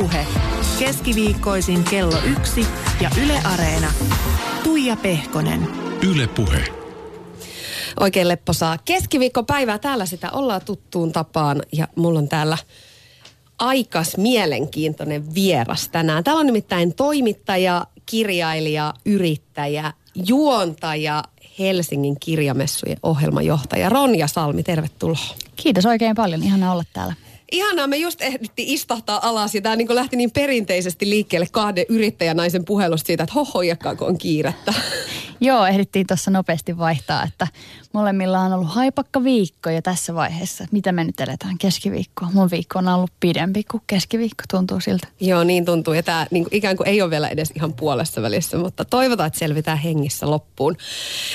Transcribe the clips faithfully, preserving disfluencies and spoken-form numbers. Puhe. Keskiviikkoisin kello yksi ja Yle Areena. Tuija Pehkonen. Yle Puhe. Oikein lepposaa keskiviikkopäivää. Täällä sitä ollaan tuttuun tapaan ja mulla on täällä aikas mielenkiintoinen vieras tänään. Täällä on nimittäin toimittaja, kirjailija, yrittäjä, juontaja, Helsingin kirjamessujen ohjelmajohtaja Ronja Salmi, tervetuloa. Kiitos oikein paljon, ihanaa olla täällä. Ihanaa, me just ehdittiin istahtaa alas ja tämä niin lähti niin perinteisesti liikkeelle kahden yrittäjänaisen puhelusta siitä, että hohojakkaa kun on kiirettä. Joo, ehdittiin tuossa nopeasti vaihtaa, että molemmilla on ollut haipakka viikko jo tässä vaiheessa. Mitä me nyt eletään keskiviikkoa? Mun viikko on ollut pidempi kuin keskiviikko, tuntuu siltä. Joo, niin tuntuu. Ja tämä niin kuin ikään kuin ei ole vielä edes ihan puolessa välissä, mutta toivotaan, että selvitään hengissä loppuun.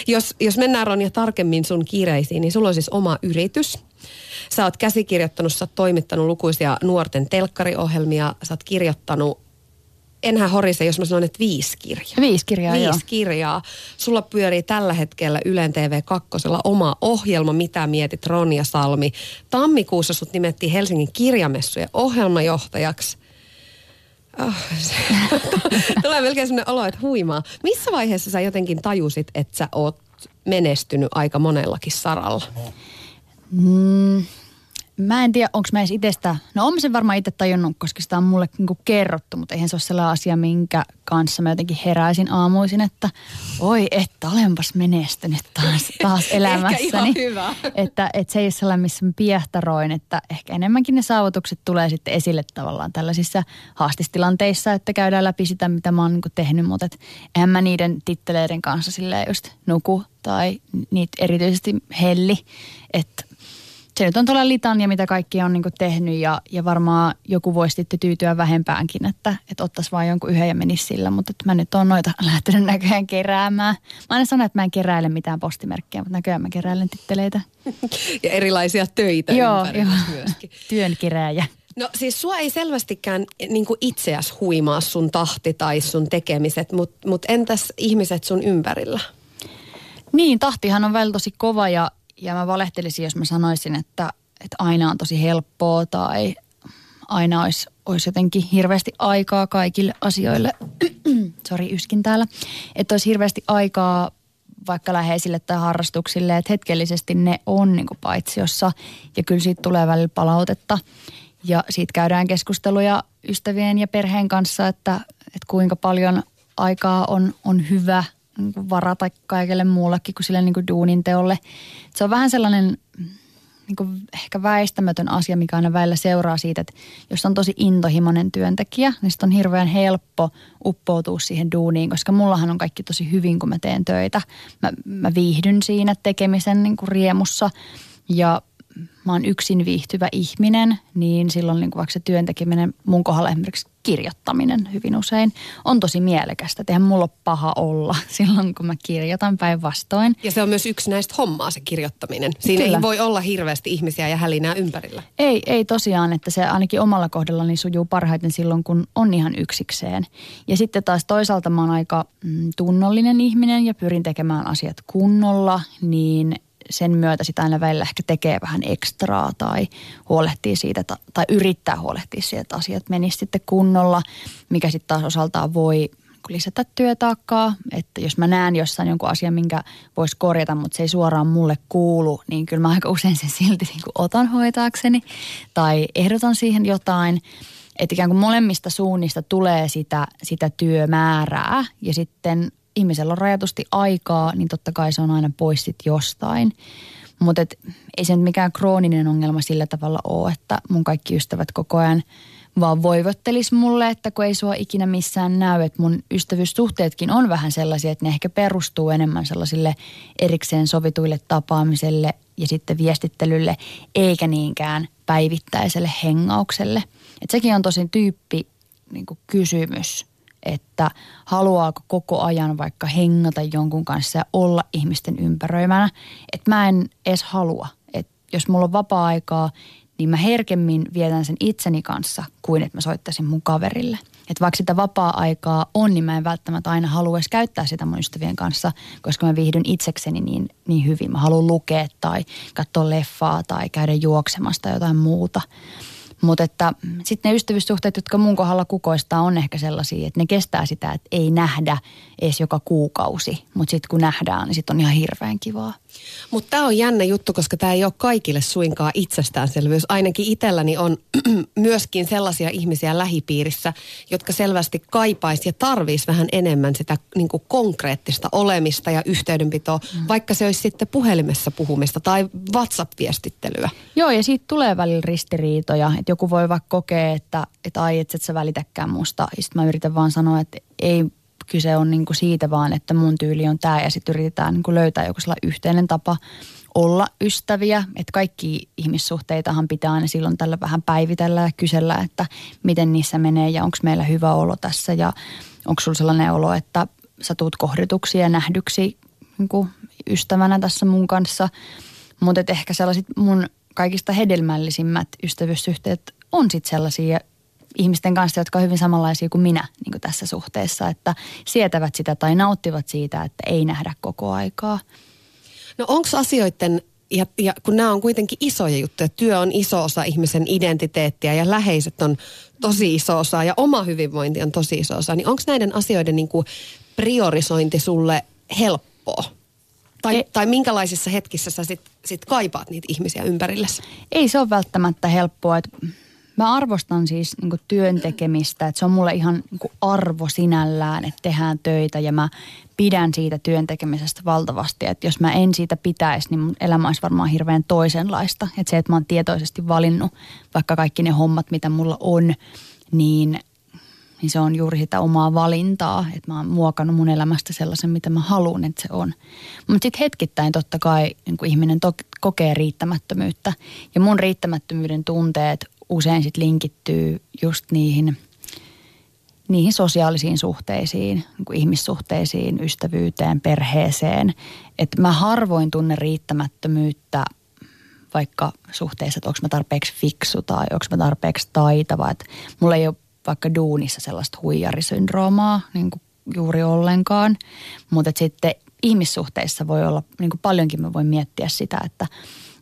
Jos, jos mennään Ronja tarkemmin sun kiireisiin, niin sulla on siis oma yritys. Sä oot käsikirjoittanut, sä oot toimittanut lukuisia nuorten telkkariohjelmia, sä oot kirjoittanut, enhän horise, jos mä sanon, että viisi kirjaa. Viisi kirjaa, Viisi joo. kirjaa. Sulla pyörii tällä hetkellä Ylen T V kaksi oma ohjelma, Mitä mietit Ronja Salmi. Tammikuussa sut nimettiin Helsingin kirjamessujen ohjelmajohtajaksi. Oh, se, tulee melkein sellainen olo, että huimaa. Missä vaiheessa sä jotenkin tajusit, että sä oot menestynyt aika monellakin saralla? Mm, mä en tiedä, onko mä edes itsestä, no oon sen varmaan itse tajunnut, koska sitä on mulle niinku kerrottu, mutta eihän se ole sellainen asia, minkä kanssa mä jotenkin heräisin aamuisin, että oi, että olenpas menestynyt taas, taas elämässäni. Ehkä ihan hyvä. Että, että se ei ole sellainen, missä mä piehtaroin, että ehkä enemmänkin ne saavutukset tulee sitten esille tavallaan tällaisissa haastistilanteissa, että käydään läpi sitä, mitä mä oon niinku tehnyt, mutta et eihän mä niiden titteleiden kanssa silleen just nuku tai niitä erityisesti helli, että se nyt on tuolla litania, mitä kaikki on niinku tehnyt ja, ja varmaan joku voisi sitten tyytyä vähempäänkin, että et ottaisi vaan jonkun yhden ja menisi sillä. Mutta mä nyt oon noita lähtenyt näköjään keräämään. Mä aina sanon, että mä en keräile mitään postimerkkejä, mutta näköjään mä keräilen titteleitä. Ja erilaisia töitä ympärillä myöskin. Työn kerääjä. No siis sua ei selvästikään niin kuin itseäsi huimaa sun tahti tai sun tekemiset, mutta mut entäs ihmiset sun ympärillä? Niin, tahtihan on välillä tosi kova ja Ja mä valehtelisin, jos mä sanoisin, että, että aina on tosi helppoa tai aina olisi, olisi jotenkin hirveästi aikaa kaikille asioille. Sori, yskin täällä. Että olisi hirveästi aikaa vaikka läheisille tai harrastuksille, että hetkellisesti ne on niin kuin paitsiossa ja kyllä siitä tulee välillä palautetta. Ja siitä käydään keskusteluja ystävien ja perheen kanssa, että, että kuinka paljon aikaa on, on hyvä niin varata kaikelle muullekin kuin sille niin kuin duunin teolle. Se on vähän sellainen niin kuin ehkä väistämätön asia, mikä aina välillä seuraa siitä, että jos on tosi intohimoinen työntekijä, niin sitten on hirveän helppo uppoutua siihen duuniin, koska mullahan on kaikki tosi hyvin, kun mä teen töitä. Mä, mä viihdyn siinä tekemisen niin kuin riemussa ja mä oon yksin viihtyvä ihminen, niin silloin niin kuin vaikka se työntekeminen mun kohdalla esimerkiksi kirjoittaminen hyvin usein on tosi mielekästä. Eihän mulla ole paha olla silloin, kun mä kirjoitan päinvastoin. Ja se on myös yksi näistä hommaa se kirjoittaminen. Siinä Kyllä. ei voi olla hirveästi ihmisiä ja hälinää ympärillä. Ei, ei tosiaan, että se ainakin omalla kohdallani sujuu parhaiten silloin, kun on ihan yksikseen. Ja sitten taas toisaalta mä oon aika mm, tunnollinen ihminen ja pyrin tekemään asiat kunnolla, niin sen myötä sitä aina välillä ehkä tekee vähän ekstraa tai huolehtii siitä tai yrittää huolehtia siitä, että asiat menisivät sitten kunnolla, mikä sitten taas osaltaan voi lisätä työtaakkaa. Että jos mä näen jossain jonkun asian, minkä voisi korjata, mutta se ei suoraan mulle kuulu, niin kyllä mä aika usein sen silti niin kuin otan hoitaakseni tai ehdotan siihen jotain. Että ikään kuin molemmista suunnista tulee sitä, sitä työmäärää ja sitten ihmisellä on rajatusti aikaa, niin totta kai se on aina pois sit jostain. Mutta ei se nyt mikään krooninen ongelma sillä tavalla ole, että mun kaikki ystävät koko ajan vaan voivottelis mulle, että kun ei sua ikinä missään näy. Että mun ystävyyssuhteetkin on vähän sellaisia, että ne ehkä perustuu enemmän sellaisille erikseen sovituille tapaamiselle ja sitten viestittelylle, eikä niinkään päivittäiselle hengaukselle. Että sekin on tosi tyyppi niin kuin kysymys, että haluaako koko ajan vaikka hengata jonkun kanssa ja olla ihmisten ympäröimänä. Että mä en edes halua. Että jos mulla on vapaa-aikaa, niin mä herkemmin vietän sen itseni kanssa kuin että mä soittaisin mun kaverille. Että vaikka sitä vapaa-aikaa on, niin mä en välttämättä aina halua edes käyttää sitä mun ystävien kanssa, koska mä viihdyn itsekseni niin, niin hyvin. Mä haluan lukea tai katsoa leffaa tai käydä juoksemasta jotain muuta. Mutta sitten ne ystävyyssuhteet, jotka mun kohdalla kukoistaa, on ehkä sellaisia, että ne kestää sitä, että ei nähdä edes joka kuukausi. Mutta sitten kun nähdään, niin sitten on ihan hirveän kivaa. Mutta tämä on jännä juttu, koska tämä ei ole kaikille suinkaan itsestäänselvyys. Ainakin itselläni on myöskin sellaisia ihmisiä lähipiirissä, jotka selvästi kaipaisi ja tarvitsisi vähän enemmän sitä niinku konkreettista olemista ja yhteydenpitoa, mm. vaikka se olisi sitten puhelimessa puhumista tai WhatsApp-viestittelyä. Joo, ja siitä tulee välillä ristiriitoja. Että joku voi vaikka kokea, että, että ai, et sä välitäkään musta. Ja sitten mä yritän vaan sanoa, että ei kyse on niinku siitä vaan, että mun tyyli on tää. Ja sitten yritetään niinku löytää joku sellainen yhteinen tapa olla ystäviä. Että kaikki ihmissuhteitahan pitää aina silloin tällä vähän päivitellä ja kysellä, että miten niissä menee ja onko meillä hyvä olo tässä. Ja onko sulla sellainen olo, että sä tuut kohdituksi ja nähdyksi niinku ystävänä tässä mun kanssa. Mutta ehkä sellaiset mun kaikista hedelmällisimmät ystävyyssuhteet on sitten sellaisia ihmisten kanssa, jotka on hyvin samanlaisia kuin minä niin kuin tässä suhteessa, että sietävät sitä tai nauttivat siitä, että ei nähdä koko aikaa. No onko asioiden, ja, ja kun nämä on kuitenkin isoja juttuja, työ on iso osa ihmisen identiteettiä ja läheiset on tosi iso osa ja oma hyvinvointi on tosi iso osa, niin onko näiden asioiden niin kuin priorisointi sulle helppoa? Tai, tai minkälaisissa hetkissä sä sit, sit kaipaat niitä ihmisiä ympärillesi? Ei se ole välttämättä helppoa. Et mä arvostan siis niinku työn tekemistä. Et se on mulle ihan niinku arvo sinällään, että tehdään töitä ja mä pidän siitä työn tekemisestä valtavasti. Et jos mä en siitä pitäisi, niin mun elämä olisi varmaan hirveän toisenlaista. Et se, että mä oon tietoisesti valinnut vaikka kaikki ne hommat, mitä mulla on, niin, niin se on juuri sitä omaa valintaa. Että mä oon muokannut mun elämästä sellaisen, mitä mä haluan, että se on. Mutta sitten hetkittäin totta kai niin kun ihminen to- kokee riittämättömyyttä. Ja mun riittämättömyyden tunteet usein sitten linkittyy just niihin, niihin sosiaalisiin suhteisiin, niin kun ihmissuhteisiin, ystävyyteen, perheeseen. Että mä harvoin tunne riittämättömyyttä vaikka suhteessa, että onko mä tarpeeksi fiksu tai onko mä tarpeeksi taitava. Että mulla ei ole vaikka duunissa sellaista huijarisyndroomaa niin kuin juuri ollenkaan. Mutta sitten ihmissuhteissa voi olla, niin kuin paljonkin mä voin miettiä sitä, että,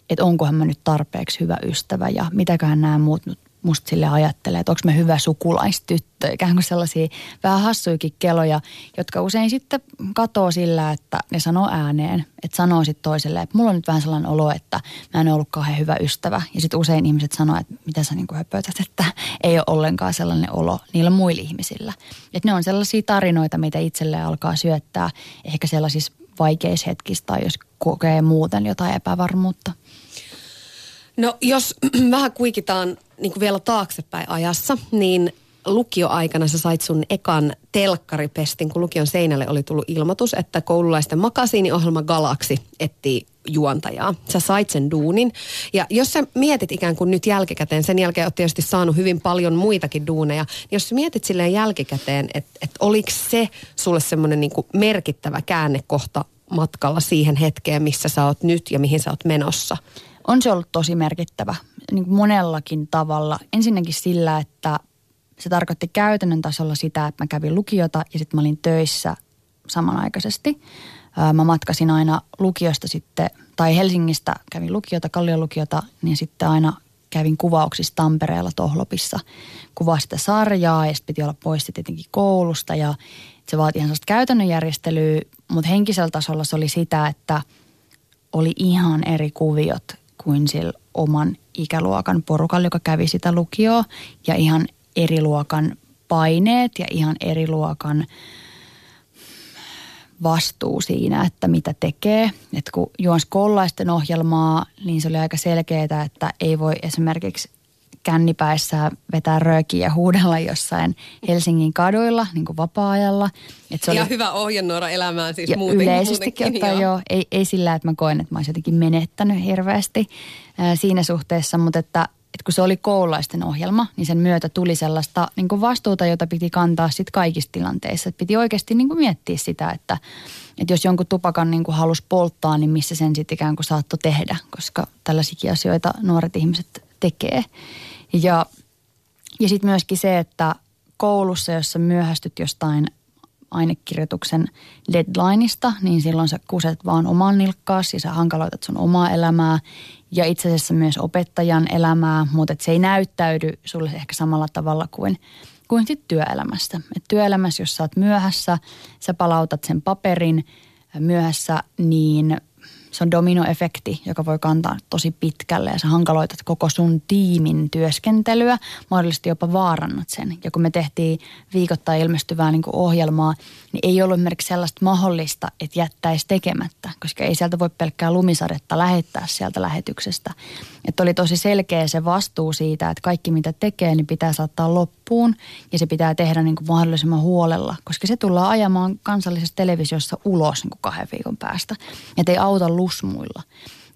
että onkohan mä nyt tarpeeksi hyvä ystävä ja mitäköhän nämä muut nyt musta sille ajattelee, että onko mä hyvä sukulaistyttö. Ikään kuin sellaisia vähän hassuikin keloja, jotka usein sitten katoo sillä, että ne sanoo ääneen, että sanoo sitten toiselle, että mulla on nyt vähän sellainen olo, että mä en ole ollut kauhean hyvä ystävä. Ja sitten usein ihmiset sanoo, että mitä sä niin kuin höpötät, että ei ole ollenkaan sellainen olo niillä muilla ihmisillä. Että ne on sellaisia tarinoita, mitä itselleen alkaa syöttää ehkä sellaisissa vaikeissa hetkissä tai jos kokee muuten jotain epävarmuutta. No jos vähän kuikitaan niin vielä taaksepäin ajassa, niin lukioaikana sä sait sun ekan telkkaripestin, kun lukion seinälle oli tullut ilmoitus, että koululaisten makasiiniohjelma Galaksi etsii juontajaa. Sä sait sen duunin. Ja jos sä mietit ikään kuin nyt jälkikäteen, sen jälkeen oot tietysti saanut hyvin paljon muitakin duuneja, niin jos sä mietit silleen jälkikäteen, että et oliko se sulle semmoinen niin kuin merkittävä käännekohta matkalla siihen hetkeen, missä sä oot nyt ja mihin sä oot menossa? On se ollut tosi merkittävä niin kuin monellakin tavalla. Ensinnäkin sillä, että se tarkoitti käytännön tasolla sitä, että mä kävin lukiota ja sitten mä olin töissä samanaikaisesti. Mä matkasin aina lukiosta sitten, tai Helsingistä kävin lukiota, Kallion lukiota, niin sitten aina kävin kuvauksissa Tampereella Tohlopissa. Kuvaa sitä sarjaa ja sitten piti olla pois tietenkin koulusta ja se vaati ihan sellaista käytännön järjestelyä, mutta henkisellä tasolla se oli sitä, että oli ihan eri kuviot kuin sillä oman ikäluokan porukalla, joka kävi sitä lukioa ja ihan eri luokan paineet ja ihan eri luokan vastuu siinä, että mitä tekee. Et kun juonsi koululaisten ohjelmaa, niin se oli aika selkeää, että ei voi esimerkiksi kännipäissä vetää röökiä ja huudella jossain Helsingin kaduilla, niin kuin vapaa-ajalla. Et se oli... Ja hyvä ohjenuora elämään siis muutenkin. Yleisestikin muutenkin, joo. Joo. Ei, ei sillä, että mä koen, että mä olisin jotenkin menettänyt hirveästi ää, siinä suhteessa, mutta että et kun se oli koululaisten ohjelma, niin sen myötä tuli sellaista niin kuin vastuuta, jota piti kantaa sit kaikissa tilanteissa. Et piti oikeasti niin kuin miettiä sitä, että et jos jonkun tupakan niin kuin halusi polttaa, niin missä sen sitten ikään kuin saattoi tehdä, koska tällaisikin asioita nuoret ihmiset tekee. Ja, ja sitten myöskin se, että koulussa, jossa myöhästyt jostain ainekirjoituksen deadlineista, niin silloin sä kuset vaan oman nilkkaas ja sä hankaloitat sun omaa elämää ja itse asiassa myös opettajan elämää, mutta se ei näyttäydy sulle ehkä samalla tavalla kuin, kuin sitten työelämässä. Et työelämässä, jos sä oot myöhässä, sä palautat sen paperin myöhässä, niin se on dominoefekti, joka voi kantaa tosi pitkälle ja sä hankaloitat koko sun tiimin työskentelyä, mahdollisesti jopa vaarannat sen. Ja kun me tehtiin viikoittain ilmestyvää niin kuin ohjelmaa, niin ei ollut esimerkiksi sellaista mahdollista, että jättäisi tekemättä, koska ei sieltä voi pelkkää lumisadetta lähettää sieltä lähetyksestä. Että oli tosi selkeä se vastuu siitä, että kaikki mitä tekee, niin pitää saattaa loppuun ja se pitää tehdä niin kuin mahdollisimman huolella, koska se tullaan ajamaan kansallisessa televisiossa ulos niin kuin kahden viikon päästä. Että ei auta usmuilla.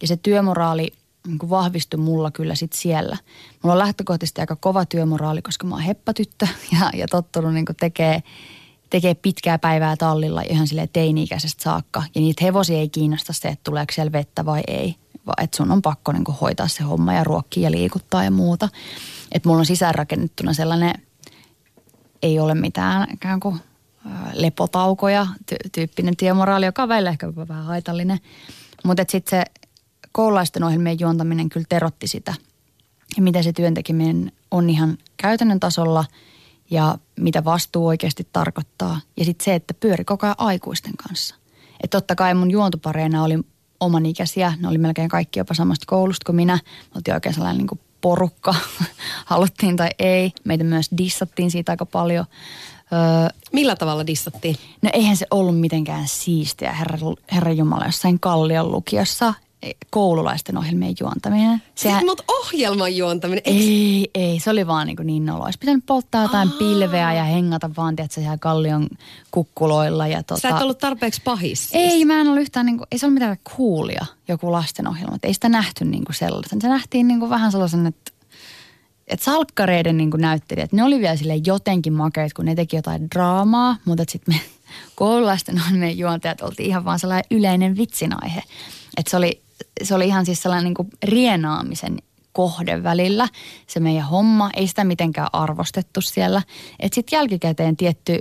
Ja se työmoraali niin vahvistui mulla kyllä sitten siellä. Mulla on lähtökohtaisesti aika kova työmoraali, koska mä oon heppatyttö ja, ja tottunut niin tekee, tekee pitkää päivää tallilla ihan silleen teini-ikäisestä saakka. Ja niitä hevosia ei kiinnosta se, että tuleeko siellä vettä vai ei. Vaan että sun on pakko niin hoitaa se homma ja ruokkia ja liikuttaa ja muuta. Että mulla on sisäänrakennettuna sellainen, ei ole mitään ikään kuin lepotaukoja ty- tyyppinen työmoraali, joka on välillä ehkä vähän haitallinen. Mutta sitten se koululaisten ohjelmien juontaminen kyllä terotti sitä. Ja mitä se työntekeminen on ihan käytännön tasolla ja mitä vastuu oikeasti tarkoittaa. Ja sitten se, että pyöri koko ajan aikuisten kanssa. Että totta kai mun juontopareina oli oman ikäisiä. Ne oli melkein kaikki jopa samasta koulusta kuin minä. Me oltiin oikein sellainen niin kuin porukka, haluttiin tai ei. Meitä myös dissattiin siitä aika paljon. Öö, Millä tavalla dissattiin? No eihän se ollut mitenkään siistiä, herra, herra Jumala, jossain Kallion lukiossa koululaisten ohjelmien juontaminen. Sehän... Siis mut ohjelman juontaminen? Eiks... Ei, ei, se oli vaan niin, niin nolo. Olisi pitänyt polttaa jotain Aa. pilveä ja hengata vaan, tiedätkö, siellä Kallion kukkuloilla. Ja tota... Sä et ollut tarpeeksi pahis. Siis. Ei, mä en ollut yhtään, niin kuin, ei se ollut mitään coolia joku lastenohjelma. Ei sitä nähty niin kuin sellaisen. Se nähtiin niin kuin vähän sellaisen, että Että salkkareiden niin näyttelijät, ne oli vielä silleen jotenkin makeita, kun ne teki jotain draamaa, mutta sitten me koululaisten meidän juontajat oltiin ihan vaan sellainen yleinen vitsinaihe. Että se oli, se oli ihan siis sellainen niin kuin rienaamisen kohde välillä, se meidän homma, ei sitä mitenkään arvostettu siellä. Että sitten jälkikäteen tietty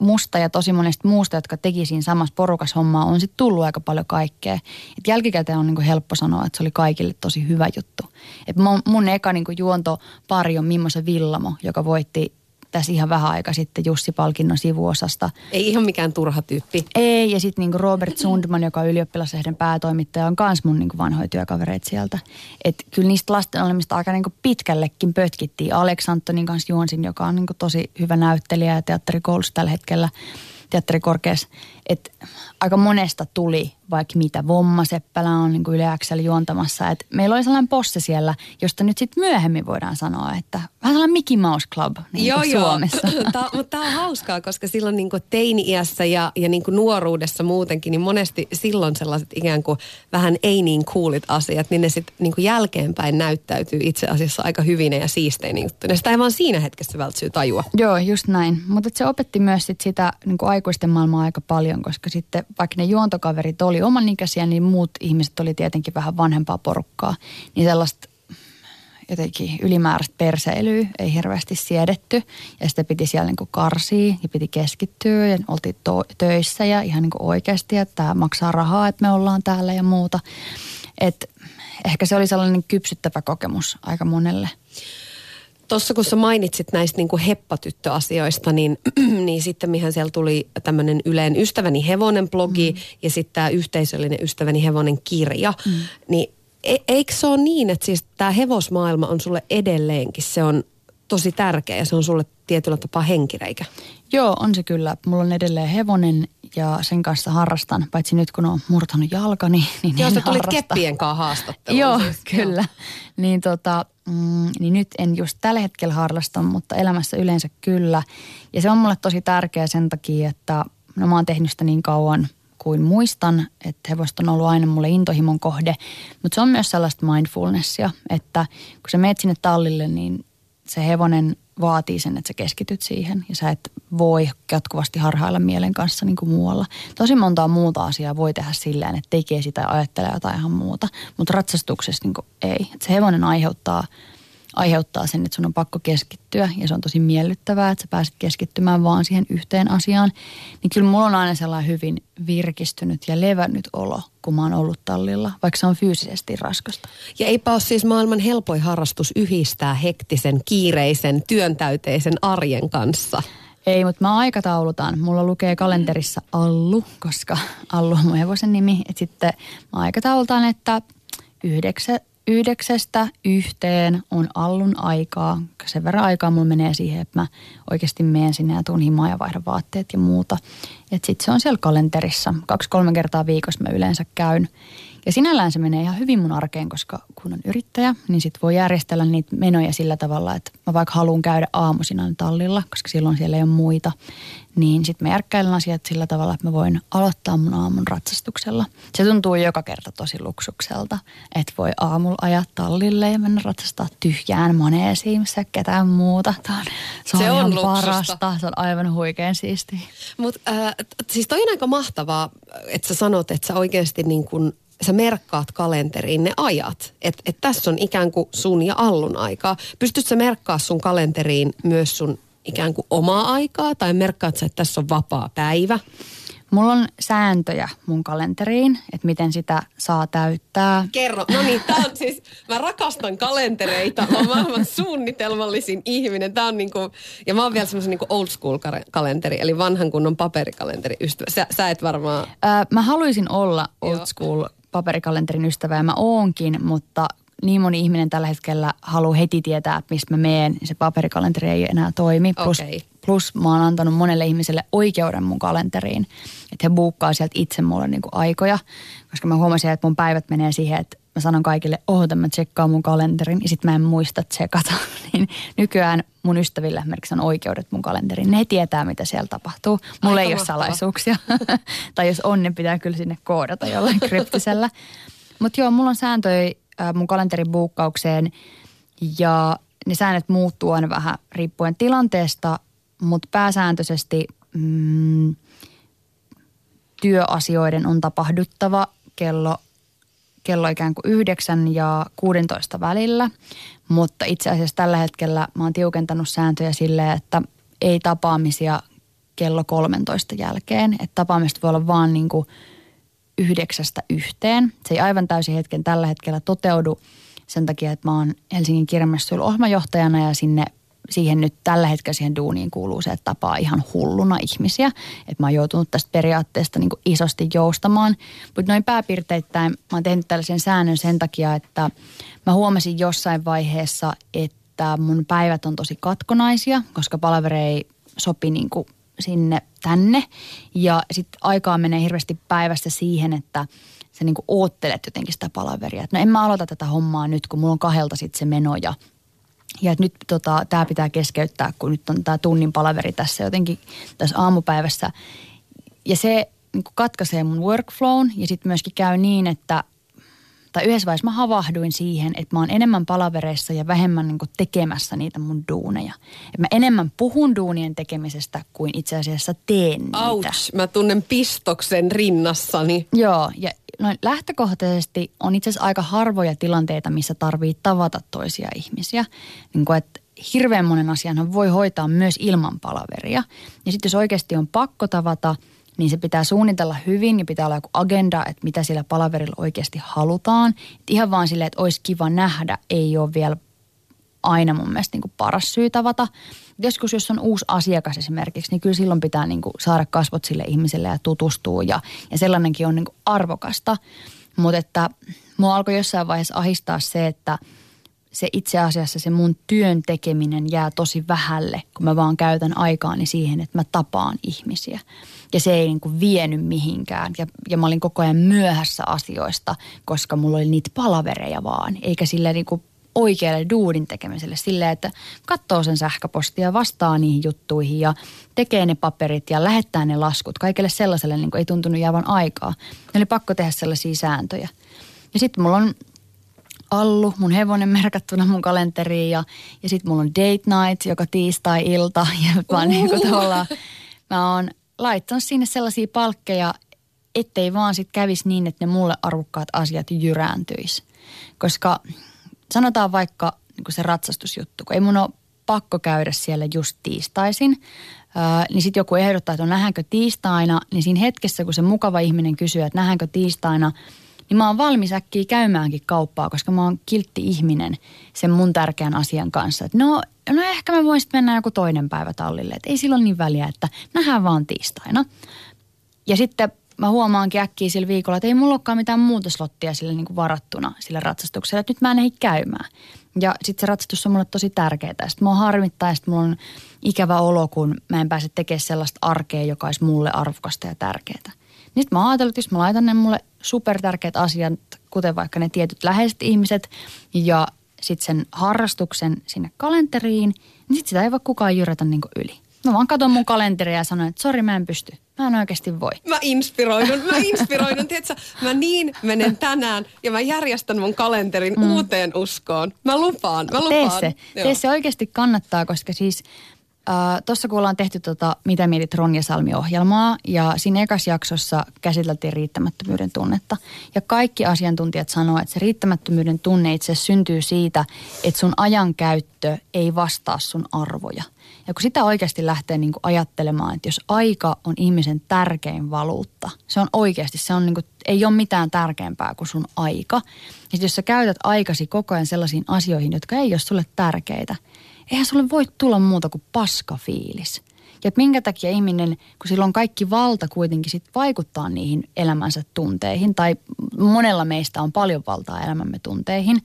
musta ja tosi monesta muusta, jotka teki siinä samassa porukassa hommaa, on sitten tullut aika paljon kaikkea. Et jälkikäteen on niinku helppo sanoa, että se oli kaikille tosi hyvä juttu. Et mun, mun eka niinku juontopari on millaisen Villamo, joka voitti tässä ihan vähän aika sitten Jussi-palkinnon sivuosasta. Ei ihan mikään turha tyyppi. Ei, ja sitten niinku Robert Sundman, joka on Ylioppilaslehden päätoimittaja, on kans mun niinku vanhoja työkavereita sieltä. Et kyllä niistä lasten olemista aika niinku pitkällekin pötkittiin. Alex Antonin kanssa juonsin, joka on niinku tosi hyvä näyttelijä ja teatterikoulussa tällä hetkellä, teatterikorkeassa. Et aika monesta tuli vaikka mitä. Vommaseppälä on niinku Yle X:llä juontamassa. Et meillä oli sellainen posse siellä, josta nyt sitten myöhemmin voidaan sanoa, että vähän sellainen Mickey Mouse Club niin joo, joo. Suomessa. Mutta tämä on hauskaa, koska silloin niinku teini-iässä ja, ja niinku nuoruudessa muutenkin, niin monesti silloin sellaiset ikään kuin vähän ei niin coolit asiat, niin ne sitten niinku jälkeenpäin näyttäytyy itse asiassa aika hyvinä ja siisteinä juttuina. Sitä ei vaan siinä hetkessä vältsyy tajua. Joo, just näin. Mutta se opetti myös sit sitä niinku aikuisten maailmaa aika paljon, koska sitten vaikka ne juontokaverit oli oman ikäisiä, niin muut ihmiset oli tietenkin vähän vanhempaa porukkaa. Niin sellaista jotenkin ylimääräistä perseilyä ei hirveästi siedetty. Ja sitä piti siellä niin kuin karsia ja piti keskittyä ja oltiin to- töissä ja ihan niin kuin oikeasti, että tämä maksaa rahaa, että me ollaan täällä ja muuta. Et ehkä se oli sellainen kypsyttävä kokemus aika monelle. Tuossa kun sä mainitsit näistä niin kuin heppatyttöasioista, niin, niin sitten mihän siellä tuli tämmöinen Yleen Ystäväni Hevonen blogi mm. ja sitten tämä yhteisöllinen Ystäväni Hevonen kirja. Mm. Niin e, eikö se ole niin, että siis tämä hevosmaailma on sulle edelleenkin, se on tosi tärkeä ja se on sulle tietyllä tapaa henkireikä? Joo, on se kyllä. Mulla on edelleen hevonen ja sen kanssa harrastan, paitsi nyt kun on murtanut jalkani, niin joo, en harrasta. Joo, sä tulit keppien kanssa haastatteluun. Joo, siis. Kyllä. Niin tota... Mm, niin nyt en just tällä hetkellä harrasta, mutta elämässä yleensä kyllä. Ja se on mulle tosi tärkeä sen takia, että no mä oon tehnyt sitä niin kauan kuin muistan, että hevoset on ollut aina mulle intohimon kohde. Mutta se on myös sellaista mindfulnessia, että kun sä meet sinne tallille, niin se hevonen vaatii sen, että sä keskityt siihen. Ja sä et voi jatkuvasti harhailla mielen kanssa niin kuin muualla. Tosi montaa muuta asiaa voi tehdä silleen, että tekee sitä ja ajattelee jotain ihan muuta. Mutta ratsastuksessa niin kuin ei. Et se hevonen aiheuttaa aiheuttaa sen, että sun on pakko keskittyä ja se on tosi miellyttävää, että sä pääset keskittymään vaan siihen yhteen asiaan. Niin kyllä mulla on aina sellainen hyvin virkistynyt ja levännyt olo, kun mä oon ollut tallilla, vaikka se on fyysisesti raskasta. Ja eipä ole siis maailman helpoin harrastus yhdistää hektisen, kiireisen, työntäyteisen arjen kanssa. Ei, mutta mä aikataulutan. Mulla lukee kalenterissa Allu, koska Allu on mun hevosen nimi. Et sitten mä aikataulutan, että yhdeksä, yhdeksästä yhteen on Allun aikaa. Sen verran aikaa mulla menee siihen, että mä oikeasti menen sinne ja tuun himaan ja vaihdan vaatteet ja muuta. Et sitten se on siellä kalenterissa. Kaksi-kolme kertaa viikossa mä yleensä käyn. Ja sinällään se menee ihan hyvin mun arkeen, koska kun on yrittäjä, niin sit voi järjestellä niitä menoja sillä tavalla, että mä vaikka haluan käydä aamuisinaan niin tallilla, koska silloin siellä ei ole muita, niin sit mä järkkäilen asiat sillä tavalla, että mä voin aloittaa mun aamun ratsastuksella. Se tuntuu joka kerta tosi luksukselta, että voi aamulla ajaa tallille ja mennä ratsastaa tyhjään maneesiin, missä ketään muuta. Se on, se on ihan luksusta. Parasta, se on aivan huikean siistiä. Mut äh, siis toi on aika mahtavaa, että sä sanot, että sä oikeasti niin kuin sä merkkaat kalenteriin ne ajat, että et tässä on ikään kuin sun ja Allun aikaa. Pystyt sä merkkaa sun kalenteriin myös sun ikään kuin omaa aikaa tai merkkaat sä, että tässä on vapaa päivä? Mulla on sääntöjä mun kalenteriin, että miten sitä saa täyttää. Kerro, no niin, tää on siis, mä rakastan kalentereita, mä oon maailman suunnitelmallisin ihminen. Tää on niinku, ja mä oon vielä semmoisen niinku old school kalenteri, eli vanhan kunnon paperikalenteri ystävä. Sä, sä et varmaan... Öö, mä haluaisin olla old school paperikalenterin ystävää mä oonkin, mutta niin moni ihminen tällä hetkellä haluaa heti tietää, mistä mä meen, niin se paperikalenteri ei enää toimi. Okay. Plus, plus mä oon antanut monelle ihmiselle oikeuden mun kalenteriin, että he buukkaa sieltä itse mulle niinku aikoja, koska mä huomasin, että mun päivät menee siihen, että mä sanon kaikille, oota mä tsekkaan mun kalenterin ja sit mä en muista tsekata. Niin nykyään mun ystävillä esimerkiksi on oikeudet mun kalenteriin. Ne tietää, mitä siellä tapahtuu. Mulla ei ole salaisuuksia. Tai jos on, ne pitää kyllä sinne koodata jollain kryptisellä. Mutta joo, mulla on sääntöjä mun kalenterin buukkaukseen ja ne säännöt muuttuu aina vähän riippuen tilanteesta, mutta pääsääntöisesti mm, työasioiden on tapahduttava kello kello ikään kuin yhdeksän ja kuudentoista välillä, mutta itse asiassa tällä hetkellä mä oon tiukentanut sääntöjä silleen, että ei tapaamisia kello kolmentoista jälkeen. Että tapaamista voi olla vaan niin kuin yhdeksästä yhteen. Se ei aivan täysin hetken tällä hetkellä toteudu sen takia, että mä oon Helsingin kirjamessuilla ohjelmajohtajana ja sinne siihen nyt tällä hetkellä siihen duuniin kuuluu se, että tapaa ihan hulluna ihmisiä. Että mä oon joutunut tästä periaatteesta niin kuin isosti joustamaan. Mutta noin pääpiirteittäin mä oon tehnyt tällaisen säännön sen takia, että mä huomasin jossain vaiheessa, että mun päivät on tosi katkonaisia, koska palaveri ei sopi niin kuin sinne tänne. Ja sitten aikaa menee hirveästi päivässä siihen, että sä niin kuin oottelet jotenkin sitä palaveria. Et no en mä aloita tätä hommaa nyt, kun mulla on kahdelta sitten se meno ja... Ja että nyt tota, tämä pitää keskeyttää, kun nyt on tämä tunnin palaveri tässä jotenkin tässä aamupäivässä. Ja se niin katkaisee mun workflown ja sitten myöskin käy niin, että tai yhdessä vaiheessa mä havahduin siihen, että mä oon enemmän palavereissa ja vähemmän niin kuin tekemässä niitä mun duuneja. Et mä enemmän puhun duunien tekemisestä kuin itse asiassa teen niitä. Ouch, mä tunnen pistoksen rinnassani. Joo, ja noin lähtökohtaisesti on itse asiassa aika harvoja tilanteita, missä tarvii tavata toisia ihmisiä. Niin kuin, että hirveän monen asianhan voi hoitaa myös ilman palaveria. Ja sitten jos oikeasti on pakko tavata, niin se pitää suunnitella hyvin ja pitää olla joku agenda, että mitä sillä palaverilla oikeasti halutaan. Et ihan vaan silleen, että olisi kiva nähdä, ei ole vielä aina mun mielestä niin kuin paras syy tavata. Joskus, jos on uusi asiakas esimerkiksi, niin kyllä silloin pitää niin kuin saada kasvot sille ihmiselle ja tutustua ja, ja sellainenkin on niin kuin arvokasta. Mutta että mua alkoi jossain vaiheessa ahistaa se, että se itse asiassa se mun työn tekeminen jää tosi vähälle, kun mä vaan käytän aikaani siihen, että mä tapaan ihmisiä. Ja se ei niin kuin vienyt mihinkään. Ja, ja mä olin koko ajan myöhässä asioista, koska mulla oli niitä palavereja vaan, eikä sille niin kuin oikealle duudin tekemiselle. Silleen, että katsoo sen sähköpostia, vastaa niihin juttuihin ja tekee ne paperit ja lähettää ne laskut. Kaikelle sellaiselle niin kuin ei tuntunut jäävän aikaa. Ne oli pakko tehdä sellaisia sääntöjä. Ja sitten mulla on Allu, mun hevonen merkattuna mun kalenteriin ja, ja sitten mulla on date night, joka tiistai-ilta ja vaan niin kuin tavallaan mä oon laittanut sinne sellaisia palkkeja, ettei vaan sit kävisi niin, että ne mulle arvokkaat asiat jyrääntyisi. Koska sanotaan vaikka niin kuin se ratsastusjuttu, kun ei mun ole pakko käydä siellä just tiistaisin, ää, niin sitten joku ehdottaa, että on nähdäänkö tiistaina, niin siinä hetkessä, kun se mukava ihminen kysyy, että nähdäänkö tiistaina, niin mä oon valmis äkkiä käymäänkin kauppaa, koska mä oon kiltti ihminen sen mun tärkeän asian kanssa. Että no, no ehkä mä voin sitten mennä joku toinen päivä tallille, että ei sillä ole niin väliä, että nähdään vaan tiistaina. Ja sitten mä huomaankin äkkiä sillä viikolla, että ei mulla olekaan mitään muuta slottia sille niin kuin varattuna sillä ratsastuksella, että nyt mä en ehdi käymään. Ja sitten se ratsastus on mulle tosi tärkeää. Sitten mua harmittaa ja sitten mulla on ikävä olo, kun mä en pääse tekemään sellaista arkea, joka olisi mulle arvokasta ja tärkeää. Niin mä oon ajatellut, että jos mä laitan ne mulle supertärkeät asiat, kuten vaikka ne tietyt läheiset ihmiset ja sitten sen harrastuksen sinne kalenteriin, niin sitten sitä ei voi kukaan jyrätä niinku yli. Mä vaan katon mun kalenteria ja sanon, että sori mä en pysty. Mä en oikeasti voi. Mä inspiroidun, mä inspiroidun, tietsä, mä niin menen tänään ja mä järjestän mun kalenterin mm. uuteen uskoon. Mä lupaan, mä lupaan. Tee se, Tee se oikeasti kannattaa, koska siis äh, tuossa kun ollaan tehty tota Mitä mietit Ronja Salmi-ohjelmaa ja siinä ekassa jaksossa käsiteltiin riittämättömyyden tunnetta. Ja kaikki asiantuntijat sanoo, että se riittämättömyyden tunne itse asiassa syntyy siitä, että sun ajankäyttö ei vastaa sun arvoja. Ja kun sitä oikeasti lähtee niin kuin ajattelemaan, että jos aika on ihmisen tärkein valuutta, se on oikeasti, se on niin kuin, ei ole mitään tärkeämpää kuin sun aika. Ja jos sä käytät aikasi koko ajan sellaisiin asioihin, jotka ei ole sulle tärkeitä, eihän sulle voi tulla muuta kuin paskafiilis. Ja että minkä takia ihminen, kun sillä on kaikki valta kuitenkin sit vaikuttaa niihin elämänsä tunteihin, tai monella meistä on paljon valtaa elämämme tunteihin,